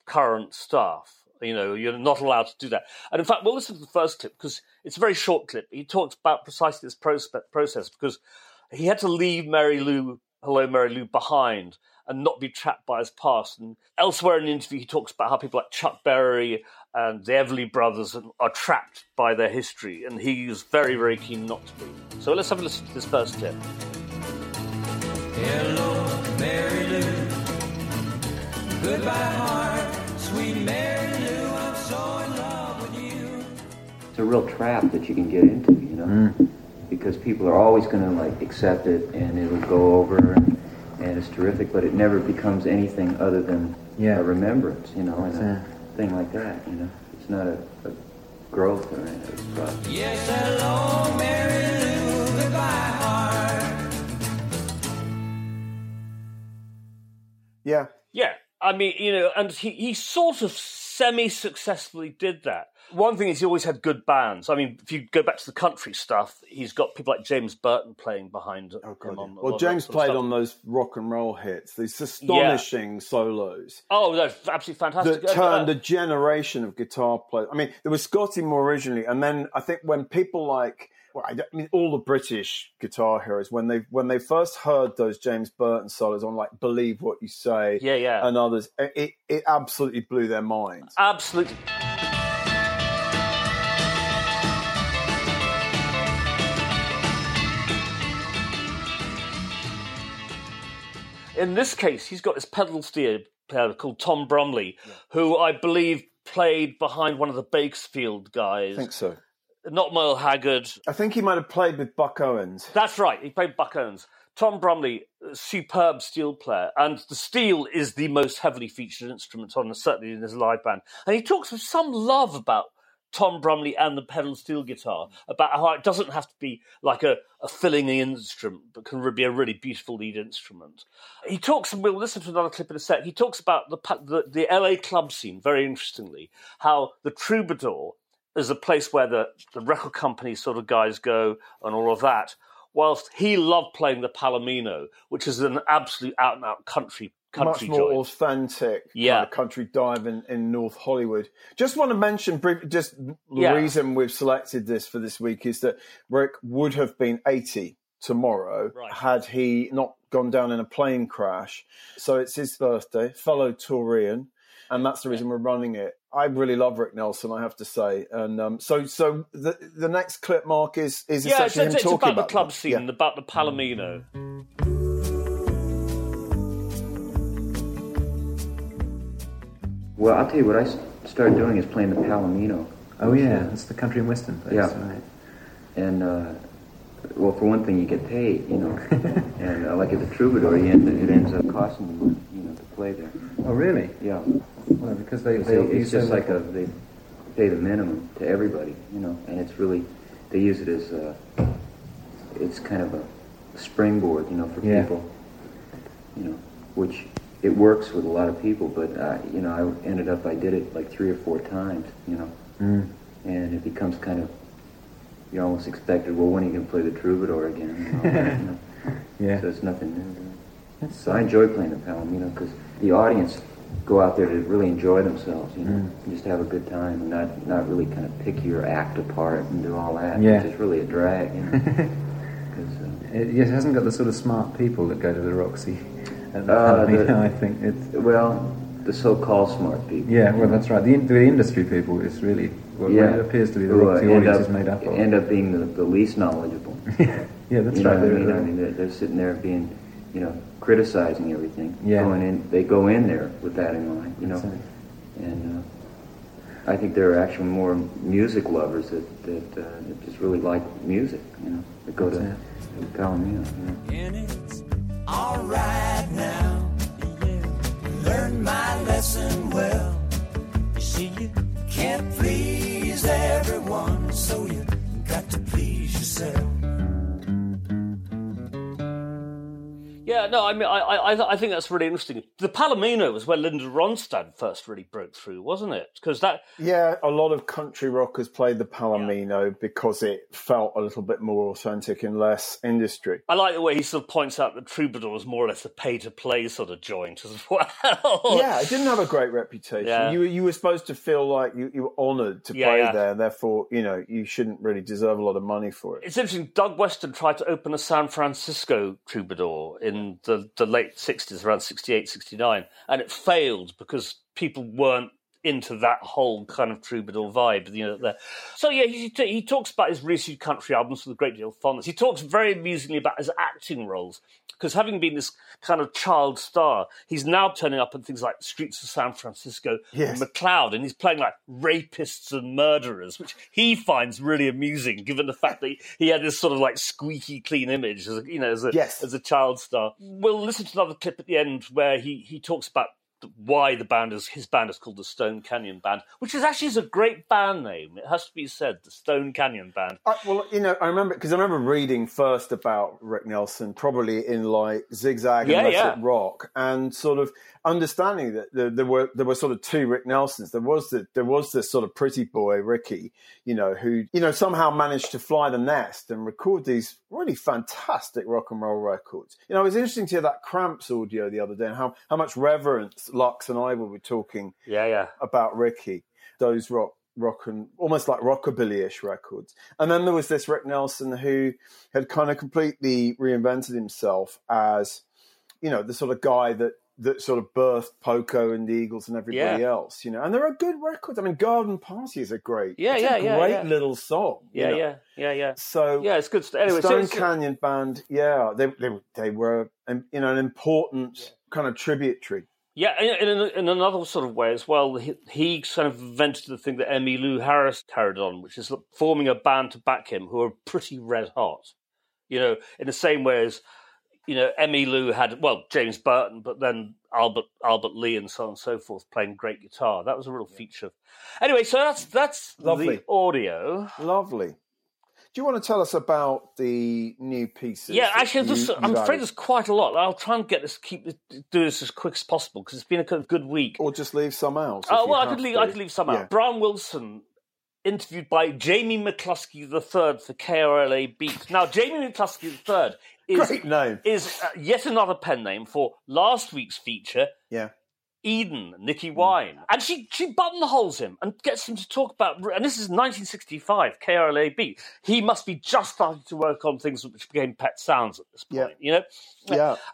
current stuff. You know, you're not allowed to do that. And in fact, we'll listen to the first clip, because it's a very short clip. He talks about precisely this process, because he had to leave Hello Mary Lou behind and not be trapped by his past. And elsewhere in the interview, he talks about how people like Chuck Berry and the Everly Brothers are trapped by their history, and he is very, very keen not to be. So let's have a listen to this first clip. Hello, Mary Lou. Goodbye, heart, sweet Mary Lou, I'm so in love with you. It's a real trap that you can get into, you know, because people are always going to, like, accept it, and it'll go over, and it's terrific, but it never becomes anything other than a remembrance, you know, and a thing like that, you know. It's not a growth or anything. Yes, hello, Mary Lou, goodbye, heart. Yeah. Yeah. I mean, you know, and he sort of semi-successfully did that. One thing is he always had good bands. I mean, if you go back to the country stuff, he's got people like James Burton playing behind him. On, well, James played on those rock and roll hits, these astonishing solos. Oh, that's absolutely fantastic. That turned a generation of guitar players. I mean, there was Scotty Moore originally, and then I think when people like... I mean, all the British guitar heroes, when they first heard those James Burton solos on, like, Believe What You Say and others, it absolutely blew their minds. Absolutely. In this case, he's got this pedal steel player called Tom Bromley, who I believe played behind one of the Bakersfield guys. I think so. Not Merle Haggard. I think he might have played with Buck Owens. That's right, he played Buck Owens. Tom Bromley, superb steel player, and the steel is the most heavily featured instrument on, certainly in his live band. And he talks with some love about Tom Bromley and the pedal steel guitar, about how it doesn't have to be like a filling instrument, but can be a really beautiful lead instrument. He talks, and we'll listen to another clip in a sec, he talks about the LA club scene, very interestingly, how the Troubadour is a place where the record company sort of guys go and all of that, whilst he loved playing the Palomino, which is an absolute out-and-out country much more joint. Authentic kind of country dive in North Hollywood. Just want to mention briefly, just the reason we've selected this for this week is that Rick would have been 80 tomorrow had he not gone down in a plane crash. So it's his birthday, fellow Taurian, and that's the reason we're running it. I really love Rick Nelson, I have to say, and so the next clip, Mark, is essentially him talking about the club scene, about the Palomino. Well, I'll tell you what I started doing is playing the Palomino. Oh yeah, that's the country and western place. Yeah, right. And well, for one thing, you get paid, you know, and like at the Troubadour, it ends up costing you, you know, to play there. Oh really? Yeah. Well, because they it's just like they pay the minimum to everybody, you know, and it's really, they use it as it's kind of a springboard, you know, for people, you know, which it works with a lot of people, but you know, I did it like 3 or 4 times, you know, and it becomes kind of, you're almost expected, well, when are you going to play the Troubadour again? You know? So it's nothing new. That's so I enjoy playing the Palomino because the audience go out there to really enjoy themselves, you know, and just have a good time, and not really kind of pick your act apart and do all that, which is really a drag, you know. It hasn't got the sort of smart people that go to the Roxy. I think it's... Well, the so-called smart people. Yeah, well, that's right. The industry people is really... Well, yeah. It appears to be the Roxy audience is made up of. End up being the least knowledgeable. Yeah, that's right. I mean, they're sitting there being, you know, criticizing everything. Yeah. They go in there with that in mind, you know. Exactly. And I think there are actually more music lovers that just really like music, you know, that go to the Palomino, you know. And it's all right now. Learn my lesson well. You see, you can't please everyone, so you got to please yourself. Yeah, no, I mean, I think that's really interesting. The Palomino was where Linda Ronstadt first really broke through, wasn't it? Because that... Yeah, a lot of country rockers played the Palomino because it felt a little bit more authentic and less industry. I like the way he sort of points out that Troubadour is more or less a pay-to-play sort of joint as well. Yeah, it didn't have a great reputation. Yeah. You were supposed to feel like you were honoured to play there, and therefore, you know, you shouldn't really deserve a lot of money for it. It's interesting, Doug Weston tried to open a San Francisco Troubadour in the late 60s, around 68, 69, and it failed because people weren't into that whole kind of Troubadour vibe, you know, there. So, yeah, he talks about his reissued country albums with a great deal of fondness. He talks very amusingly about his acting roles. because having been this kind of child star, he's now turning up in things like Streets of San Francisco and McLeod, and he's playing like rapists and murderers, which he finds really amusing, given the fact that he had this sort of like squeaky clean image as a, you know, as a child star. We'll listen to another clip at the end where he talks about why the band is, his band is called the Stone Canyon Band, which is actually a great band name. It has to be said, the Stone Canyon Band. I remember, because I remember reading first about Rick Nelson, probably in like Zigzag and Let It Rock, and sort of understanding that there were sort of two Rick Nelsons. There was this sort of pretty boy Ricky, who somehow managed to fly the nest and record these really fantastic rock and roll records. It was interesting to hear that Cramps audio the other day, and how much reverence Lux and I were talking about Ricky, those rock and almost like rockabilly-ish records. And then there was this Rick Nelson who had kind of completely reinvented himself as, the sort of guy that sort of birthed Poco and the Eagles and everybody else, And there are good records. I mean, Garden Party is a great, great little song. So it's good. Anyway, Stone Canyon Band, they were, an important kind of tributary. Yeah, in another sort of way as well, he kind of invented the thing that Emmylou Lou Harris carried on, which is forming a band to back him who are pretty red hot, in the same way as, Emmylou Lou had, James Burton, but then Albert Lee and so on and so forth playing great guitar. That was a real feature. Anyway, so that's lovely. The audio. Lovely. Do you want to tell us about the new pieces? Yeah, actually, I'm afraid there's quite a lot. I'll try and do this as quick as possible because it's been a good week. Or just leave some out. Oh, well, I could leave some out. Brian Wilson, interviewed by Jamie McCluskey III for KRLA Beat. Now, Jamie McCluskey III is yet another pen name for last week's feature, Eden, Nicky Wine. And she buttonholes him and gets him to talk about... And this is 1965, KRLAB. He must be just starting to work on things which became Pet Sounds at this point, Yeah.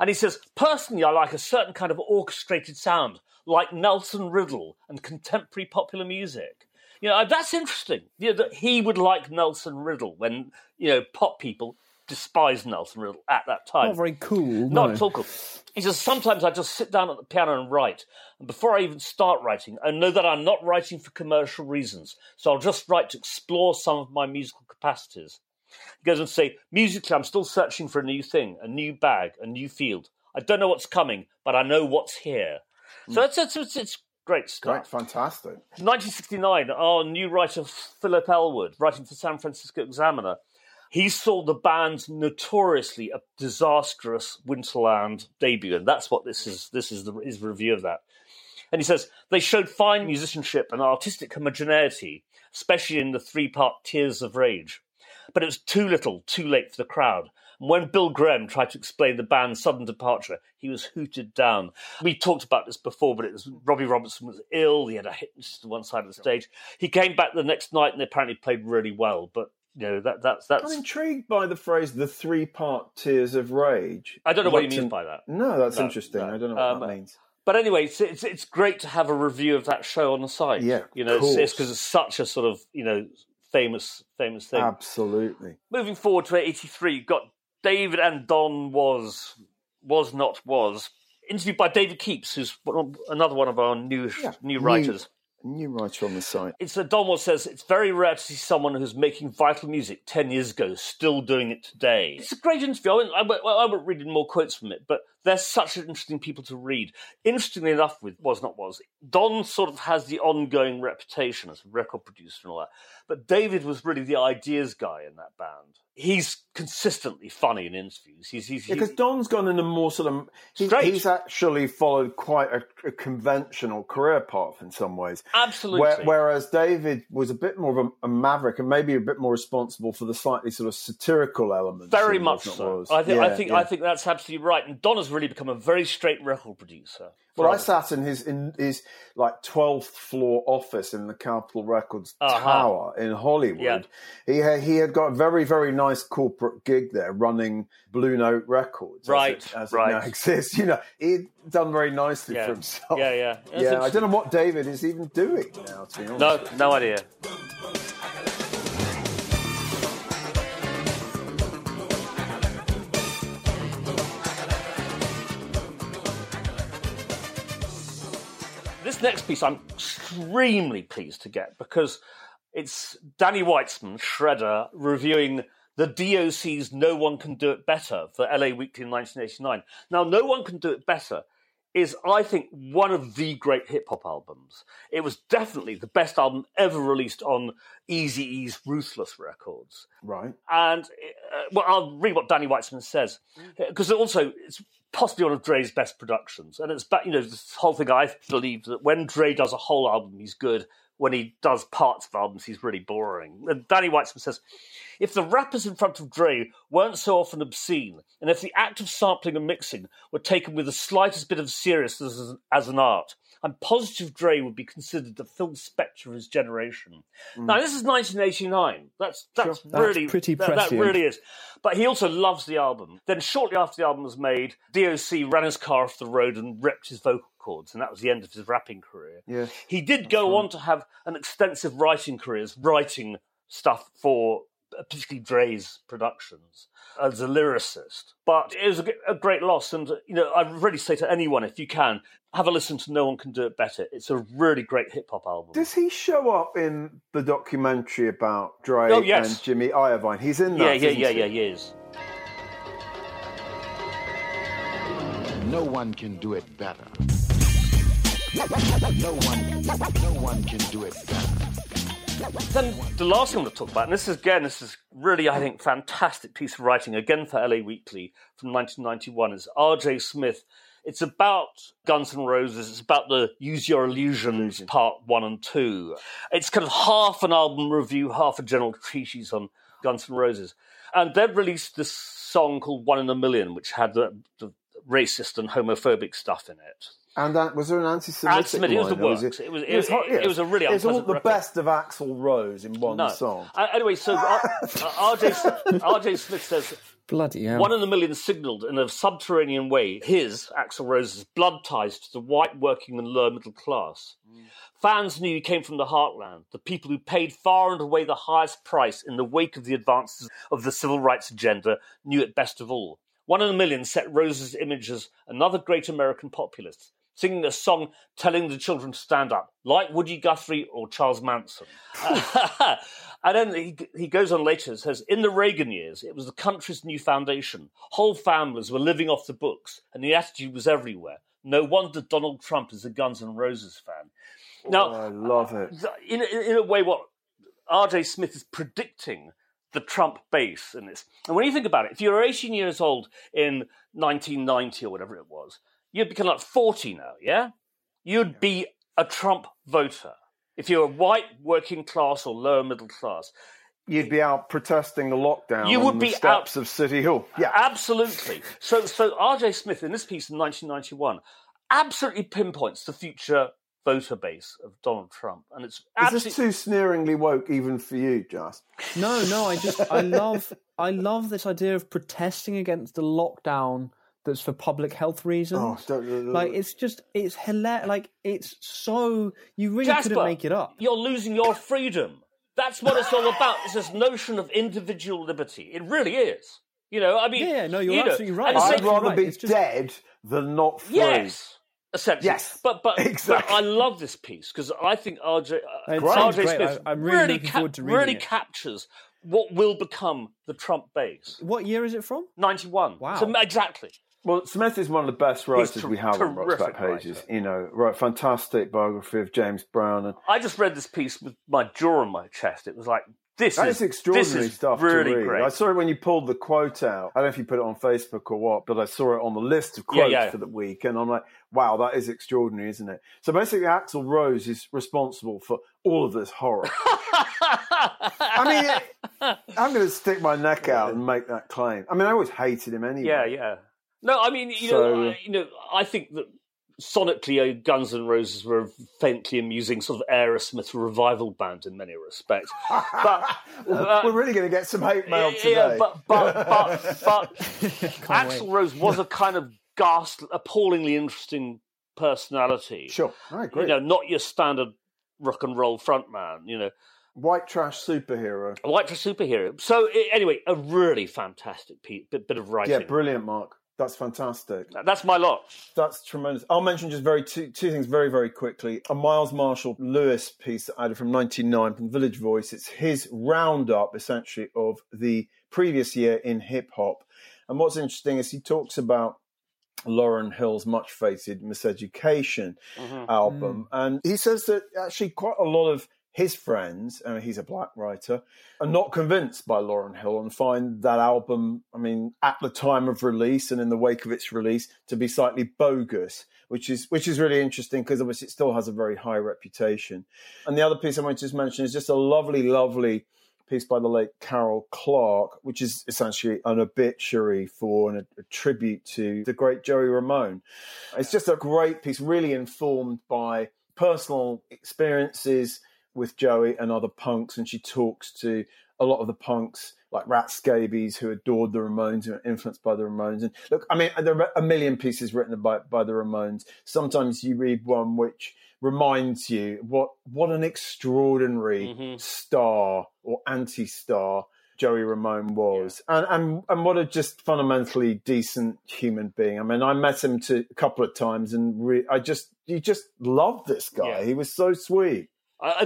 And he says, personally, I like a certain kind of orchestrated sound, like Nelson Riddle and contemporary popular music. That's interesting, that he would like Nelson Riddle when, pop people despised Nelson Riddle at that time. Not very cool. Not at all cool. He says, sometimes I just sit down at the piano and write. And before I even start writing, I know that I'm not writing for commercial reasons. So I'll just write to explore some of my musical capacities. He goes on to say, musically, I'm still searching for a new thing, a new bag, a new field. I don't know what's coming, but I know what's here. So it's great stuff. Great, fantastic. 1969, our new writer, Philip Elwood, writing for San Francisco Examiner. He saw the band's notoriously disastrous Winterland debut, and that's what this is. This is his review of that. And he says, they showed fine musicianship and artistic homogeneity, especially in the three-part Tears of Rage. But it was too little, too late for the crowd. And when Bill Graham tried to explain the band's sudden departure, he was hooted down. We talked about this before, but it was Robbie Robertson was ill. He had a hit to one side of the stage. He came back the next night and apparently played really well, but... that's. I'm intrigued by the phrase "the three-part Tears of Rage." I don't know what he means by that. No, that's interesting. No. I don't know what that means. But anyway, it's great to have a review of that show on the site. Yeah, it's because it's such a sort of famous thing. Absolutely. Moving forward to 83, got David and Don was interviewed by David Keeps, who's another one of our new writers. New writer on the site. Donwell says, it's very rare to see someone who's making vital music 10 years ago still doing it today. It's a great interview. I won't read more quotes from it, but they're such interesting people to read. Interestingly enough, with Don sort of has the ongoing reputation as a record producer and all that, but David was really the ideas guy in that band. He's consistently funny in interviews. Because Don's gone in a more sort of... He's actually followed quite a conventional career path in some ways. Absolutely. Whereas David was a bit more of a maverick and maybe a bit more responsible for the slightly sort of satirical elements. Very much so. I think that's absolutely right. And Don has really become a very straight record producer. Well, I sat in his like 12th floor office in the Capitol Records Tower in Hollywood. Yeah. He had got a very, very nice corporate gig there running Blue Note Records. Right. As it now exists. He'd done very nicely for himself. I don't know what David is even doing now, to be honest. No idea. next piece I'm extremely pleased to get because it's Danny Weitzman, Shredder, reviewing the DOC's No One Can Do It Better for LA Weekly in 1989. Now, No One Can Do It Better is, I think, one of the great hip-hop albums. It was definitely the best album ever released on Eazy-E's Ruthless Records. Right. And, well, I'll read what Danny Weitzman says, because also it's possibly one of Dre's best productions. And it's, you know, this whole thing I believe that when Dre does a whole album, he's good. When he does parts of albums, he's really boring. And Danny Weitzman says, if the rappers in front of Dre weren't so often obscene, and if the act of sampling and mixing were taken with the slightest bit of seriousness as an art, I'm positive Dre would be considered the Phil Spector of his generation. Mm. Now, this is 1989. That's really pretty prescient. That really is. But he also loves the album. Then shortly after the album was made, DOC ran his car off the road and ripped his vocal chords, and that was the end of his rapping career. Yes. He did go on to have an extensive writing career, writing stuff for particularly Dre's productions as a lyricist. But it was a great loss, and you know, I really say to anyone, if you can, have a listen to No One Can Do It Better. It's a really great hip-hop album. Does he show up in the documentary about Dre and Jimmy Iovine? He's in that, he is. No one can do it better. No one can do it better. Then the last thing we'll talk about, and this is really, I think, fantastic piece of writing, again for LA Weekly from 1991, is R.J. Smith. It's about Guns N' Roses. It's about the Use Your Illusions part 1 and 2. It's kind of half an album review, half a general treatise on Guns N' Roses. And they've released this song called One in a Million, which had the racist and homophobic stuff in it. And that was there an anti-Semitic line? It was a really unpleasant record. It's all the best of Axl Rose in one song. Anyway, so R.J. Smith says, bloody hell. One in a Million signalled in a subterranean way his, Axl Rose's, blood ties to the white working and lower middle class. Mm. Fans knew he came from the heartland, the people who paid far and away the highest price in the wake of the advances of the civil rights agenda knew it best of all. One in a Million set Rose's image as another great American populist, singing a song telling the children to stand up, like Woody Guthrie or Charles Manson. And then he goes on later and says, in the Reagan years, it was the country's new foundation. Whole families were living off the books, and the attitude was everywhere. No wonder Donald Trump is a Guns N' Roses fan. Now, I love it. In a way, what R.J. Smith is predicting the Trump base in this. And when you think about it, if you were 18 years old in 1990 or whatever it was, you'd become like 40 now, yeah? You'd be a Trump voter. If you were white, working class or lower middle class. You'd be out protesting the lockdown on the steps of City Hall. Yeah, absolutely. So R.J. Smith, in this piece in 1991, absolutely pinpoints the future voter base of Donald Trump, and it's absolutely... Is this too sneeringly woke even for you, Jas? No, I love this idea of protesting against the lockdown that's for public health reasons. Oh, don't. Like, it's hilarious. Like, it's so... You really Jasper, couldn't make it up. You're losing your freedom. That's what it's all about. It's this notion of individual liberty. It really is. You know, I mean... Yeah, no, you're absolutely right. I'd rather be dead than not free. Yes. Essentially. Yes, but exactly. But I love this piece because I think R.J. Smith really captures what will become the Trump base. What year is it from? 91. Wow. So, exactly. Well, Smith is one of the best writers we have on Rock's Back Pages. Writer. You know, wrote a fantastic biography of James Brown. And I just read this piece with my jaw on my chest. It was like, That is extraordinary stuff really to read. Great. I saw it when you pulled the quote out. I don't know if you put it on Facebook or what, but I saw it on the list of quotes for the week, and I'm like, wow, that is extraordinary, isn't it? So basically, Axl Rose is responsible for all of this horror. I mean, I'm going to stick my neck out and make that claim. I mean, I always hated him anyway. Yeah. No, I mean, I think that sonically, Guns N' Roses were a faintly amusing sort of Aerosmith revival band in many respects. But we're really going to get some hate mail today. Yeah, but Axl Rose was a kind of ghastly, appallingly interesting personality. Sure, I agree. You know, not your standard rock and roll frontman. You know, white trash superhero. So anyway, a really fantastic bit of writing. Yeah, brilliant, Mark. That's fantastic. That's my lot. That's tremendous. I'll mention just two things very, very quickly. A Miles Marshall Lewis piece that I did from 1999 from Village Voice. It's his roundup, essentially, of the previous year in hip-hop. And what's interesting is he talks about Lauryn Hill's much-fated Miseducation album. And he says that actually quite a lot of his friends, and he's a black writer, are not convinced by Lauryn Hill and find that album, I mean, at the time of release and in the wake of its release, to be slightly bogus, which is really interesting because obviously it still has a very high reputation. And the other piece I want to just mention is just a lovely, lovely piece by the late Carol Clark, which is essentially an obituary for and a tribute to the great Joey Ramone. It's just a great piece, really informed by personal experiences with Joey and other punks, and she talks to a lot of the punks like Rat Scabies, who adored the Ramones and were influenced by the Ramones. And look, I mean, there are a million pieces written by the Ramones. Sometimes you read one which reminds you what an extraordinary star or anti-star Joey Ramone was, and what a just fundamentally decent human being. I mean, I met him a couple of times, and you just loved this guy. Yeah. He was so sweet.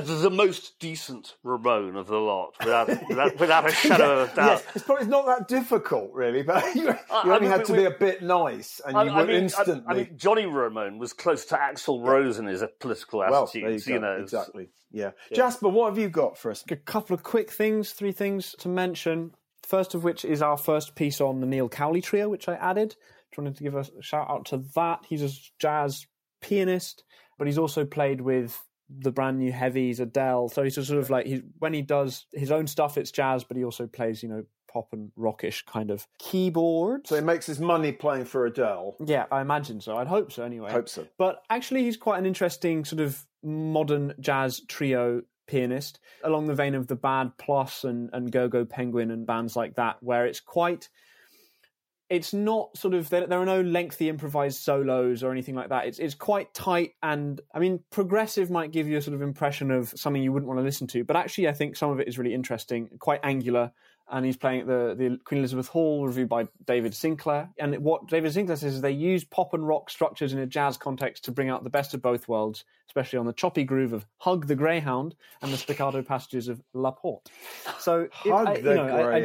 The most decent Ramone of the lot, without a shadow of a doubt. Yes, it's probably not that difficult, really, but you only had to be a bit nice, and instantly... I mean, Johnny Ramone was close to Axl Rose in his political attitudes, you know. Exactly, yeah. Jasper, what have you got for us? A couple of quick things, three things to mention, first of which is our first piece on the Neil Cowley Trio, which I added. Just wanted to give a shout-out to that. He's a jazz pianist, but he's also played with the brand new heavies, Adele. So he's sort of like, when he does his own stuff, it's jazz, but he also plays, you know, pop and rockish kind of keyboard. So he makes his money playing for Adele. Yeah, I imagine so. I'd hope so anyway. Hope so. But actually he's quite an interesting sort of modern jazz trio pianist, along the vein of the Bad Plus and Go-Go Penguin and bands like that, where it's quite... It's not sort of, there are no lengthy improvised solos or anything like that. It's quite tight, and I mean, progressive might give you a sort of impression of something you wouldn't want to listen to, but actually I think some of it is really interesting, quite angular. And he's playing at the Queen Elizabeth Hall, reviewed by David Sinclair. And what David Sinclair says is they use pop and rock structures in a jazz context to bring out the best of both worlds, especially on the choppy groove of Hug the Greyhound and the staccato passages of La Porte. So I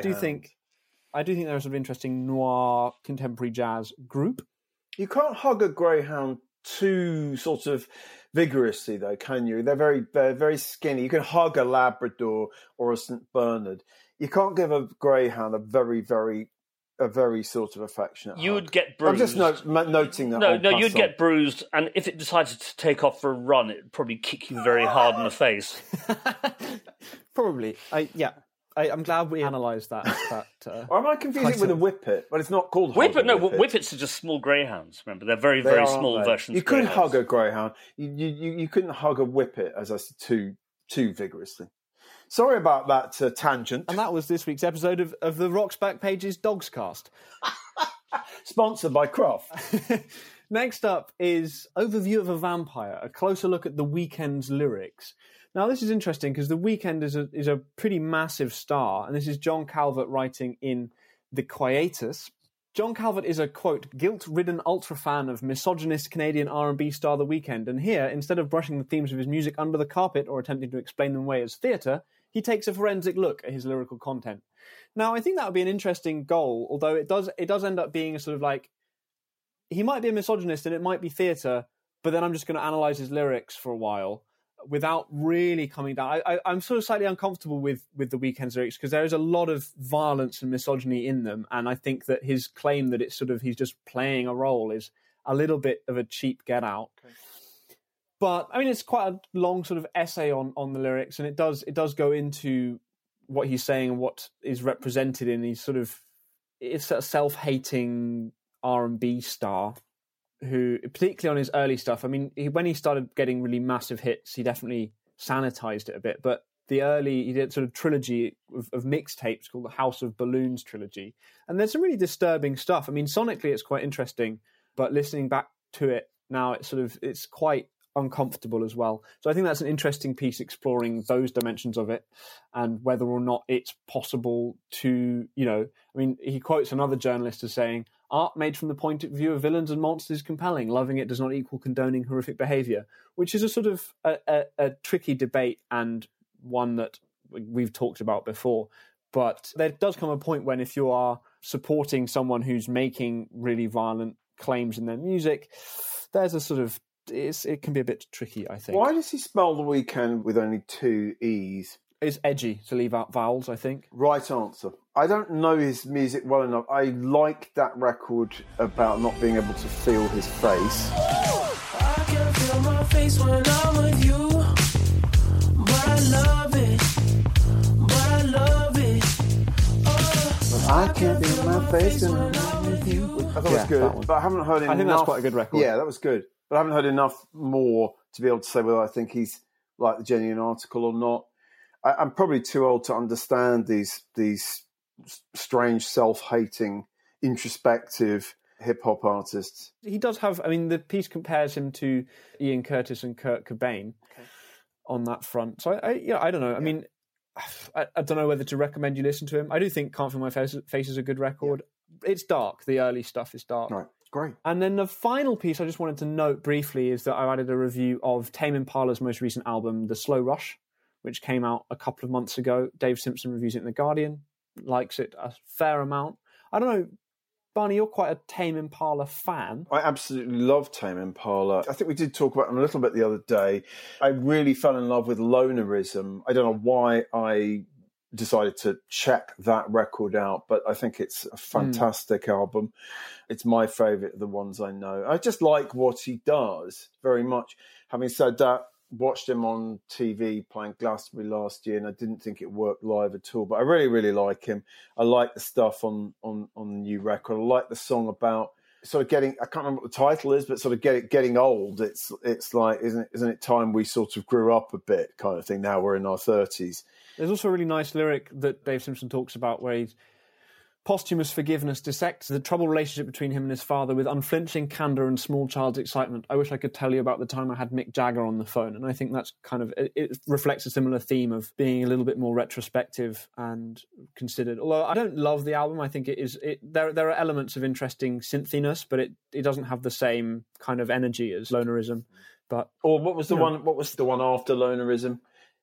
do think they're a sort of interesting noir contemporary jazz group. You can't hug a greyhound too sort of vigorously, though, can you? They're very skinny. You can hug a Labrador or a St. Bernard. You can't give a greyhound a very sort of affectionate hug. You would get bruised. I'm just noting that. No, you'd get bruised, and if it decided to take off for a run, it'd probably kick you very hard in the face. Probably, yeah. I'm glad we analysed that. Or am I confusing it with a whippet? But it's not called whippet. No, whippets are just small greyhounds. Remember, they're very small versions. You couldn't hug a greyhound. You couldn't hug a whippet, as I said, too vigorously. Sorry about that tangent. And that was this week's episode of the Rocks Back Pages Dogscast, sponsored by Kraft. Next up is Overview of a Vampire: A Closer Look at the Weeknd's Lyrics. Now, this is interesting because The Weeknd is a pretty massive star, and this is John Calvert writing in The Quietus. John Calvert is a, quote, guilt-ridden ultra-fan of misogynist Canadian R&B star The Weeknd, and here, instead of brushing the themes of his music under the carpet or attempting to explain them away as theatre, he takes a forensic look at his lyrical content. Now, I think that would be an interesting goal, although it does end up being a sort of like, he might be a misogynist and it might be theatre, but then I'm just going to analyse his lyrics for a while, without really coming down. I'm sort of slightly uncomfortable with The Weeknd's lyrics because there is a lot of violence and misogyny in them, and I think that his claim that it's sort of he's just playing a role is a little bit of a cheap get out. Okay. But I mean, it's quite a long sort of essay on the lyrics, and it does go into what he's saying and what is represented in these sort of, it's a self-hating R&B star, who, particularly on his early stuff, I mean, when he started getting really massive hits, he definitely sanitized it a bit. But he did sort of trilogy of mixtapes called the House of Balloons trilogy. And there's some really disturbing stuff. I mean, sonically, it's quite interesting, but listening back to it now, it's quite uncomfortable as well. So I think that's an interesting piece exploring those dimensions of it and whether or not it's possible to, you know, I mean, he quotes another journalist as saying, Art made from the point of view of villains and monsters is compelling. Loving it does not equal condoning horrific behaviour, which is a sort of a tricky debate and one that we've talked about before. But there does come a point when if you are supporting someone who's making really violent claims in their music, there's a sort of, it can be a bit tricky, I think. Why does he spell The Weeknd with only two E's? It's edgy to leave out vowels, I think. Right answer. I don't know his music well enough. I like that record about not being able to feel his face. I can feel my face when I'm with you, but I love it, but I love it. Oh, I can feel my face when I'm with you. I thought it was good, but I haven't heard enough. I think that's quite a good record. Yeah, that was good. But I haven't heard enough more to be able to say whether I think he's like the genuine article or not. I'm probably too old to understand these strange, self-hating, introspective hip-hop artists. He does have... I mean, the piece compares him to Ian Curtis and Kurt Cobain on that front. So, I don't know. I mean, I don't know whether to recommend you listen to him. I do think Can't Feel My Face is a good record. Yeah. It's dark. The early stuff is dark. Right. Great. And then the final piece I just wanted to note briefly is that I added a review of Tame Impala's most recent album, The Slow Rush, which came out a couple of months ago. Dave Simpson reviews it in The Guardian, likes it a fair amount. I don't know, Barney, you're quite a Tame Impala fan. I absolutely love Tame Impala. I think we did talk about them a little bit the other day. I really fell in love with Lonerism. I don't know why I decided to check that record out, but I think it's a fantastic album. It's my favourite of the ones I know. I just like what he does very much. Having said that, watched him on TV playing Glastonbury last year, and I didn't think it worked live at all. But I really, really like him. I like the stuff on the new record. I like the song about sort of getting, I can't remember what the title is, but sort of getting old. It's like, isn't it time we sort of grew up a bit kind of thing? Now we're in our 30s. There's also a really nice lyric that Dave Simpson talks about where he's, posthumous forgiveness dissects the troubled relationship between him and his father with unflinching candour and small child's excitement. I wish I could tell you about the time I had Mick Jagger on the phone. And I think that's kind of, it reflects a similar theme of being a little bit more retrospective and considered. Although I don't love the album, I think it is, there are elements of interesting synthiness, but it doesn't have the same kind of energy as Lonerism. But, or what was the one after Lonerism?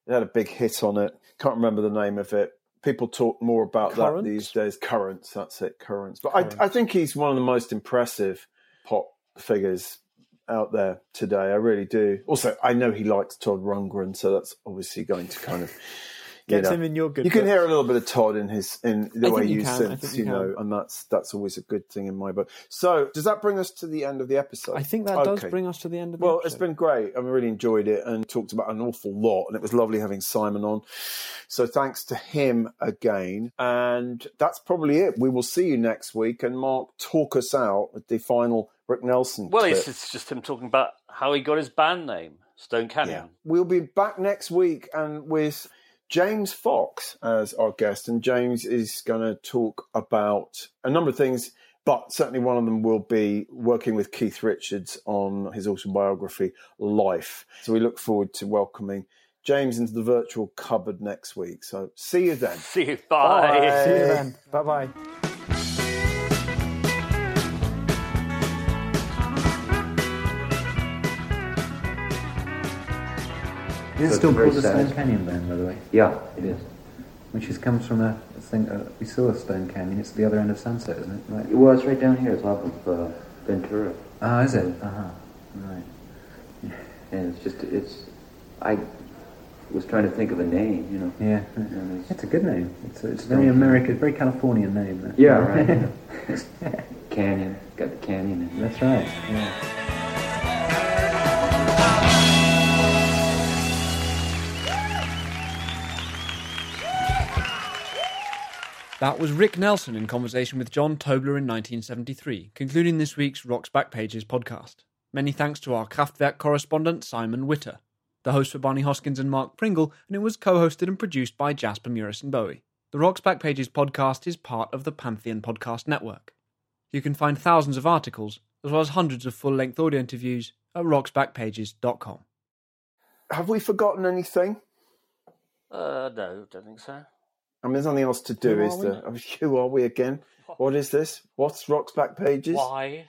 It had a big hit on it. Can't remember the name of it. People talk more about Currents. That these days. Currents, that's it, Currents. But Currents. I think he's one of the most impressive pop figures out there today. I really do. Also, I know he likes Todd Rundgren, so that's obviously going to kind of... Gets him in your good. You can hear a little bit of Todd in the way you synths, you know, and that's always a good thing in my book. So, does that bring us to the end of the episode? I think that does bring us to the end of the episode. Well, it's been great. I really enjoyed it and talked about an awful lot, and it was lovely having Simon on. So, thanks to him again. And that's probably it. We will see you next week. And Mark, talk us out with the final Rick Nelson. Well, it's just him talking about how he got his band name, Stone Canyon. Yeah. We'll be back next week and with James Fox as our guest, and James is going to talk about a number of things, but certainly one of them will be working with Keith Richards on his autobiography, Life. So we look forward to welcoming James into the virtual cupboard next week. So see you then. See you. Bye. See you then. Bye-bye. Is it still called the Stone Canyon then, by the way? Yeah, it is. Which comes from a thing, we saw a Stone Canyon, it's the other end of Sunset, isn't it? Right. Well, it's right down here, it's off of Ventura. Ah, is it? Uh-huh. Right. Yeah. And I was trying to think of a name, you know. Yeah. And it's a good name. It's very American, very Californian name. That. Yeah, right. Canyon, got the canyon in it. That's right, yeah. That was Rick Nelson in conversation with John Tobler in 1973, concluding this week's Rock's Back Pages podcast. Many thanks to our Kraftwerk correspondent, Simon Witter. The hosts were Barney Hoskyns and Mark Pringle, and it was co-hosted and produced by Jasper Murison-Bowie. The Rock's Back Pages podcast is part of the Pantheon Podcast Network. You can find thousands of articles, as well as hundreds of full-length audio interviews, at rocksbackpages.com. Have we forgotten anything? No, don't think so. I mean, there's nothing else to do. Who are we again? What is this? What's Rock's Back Pages? Why?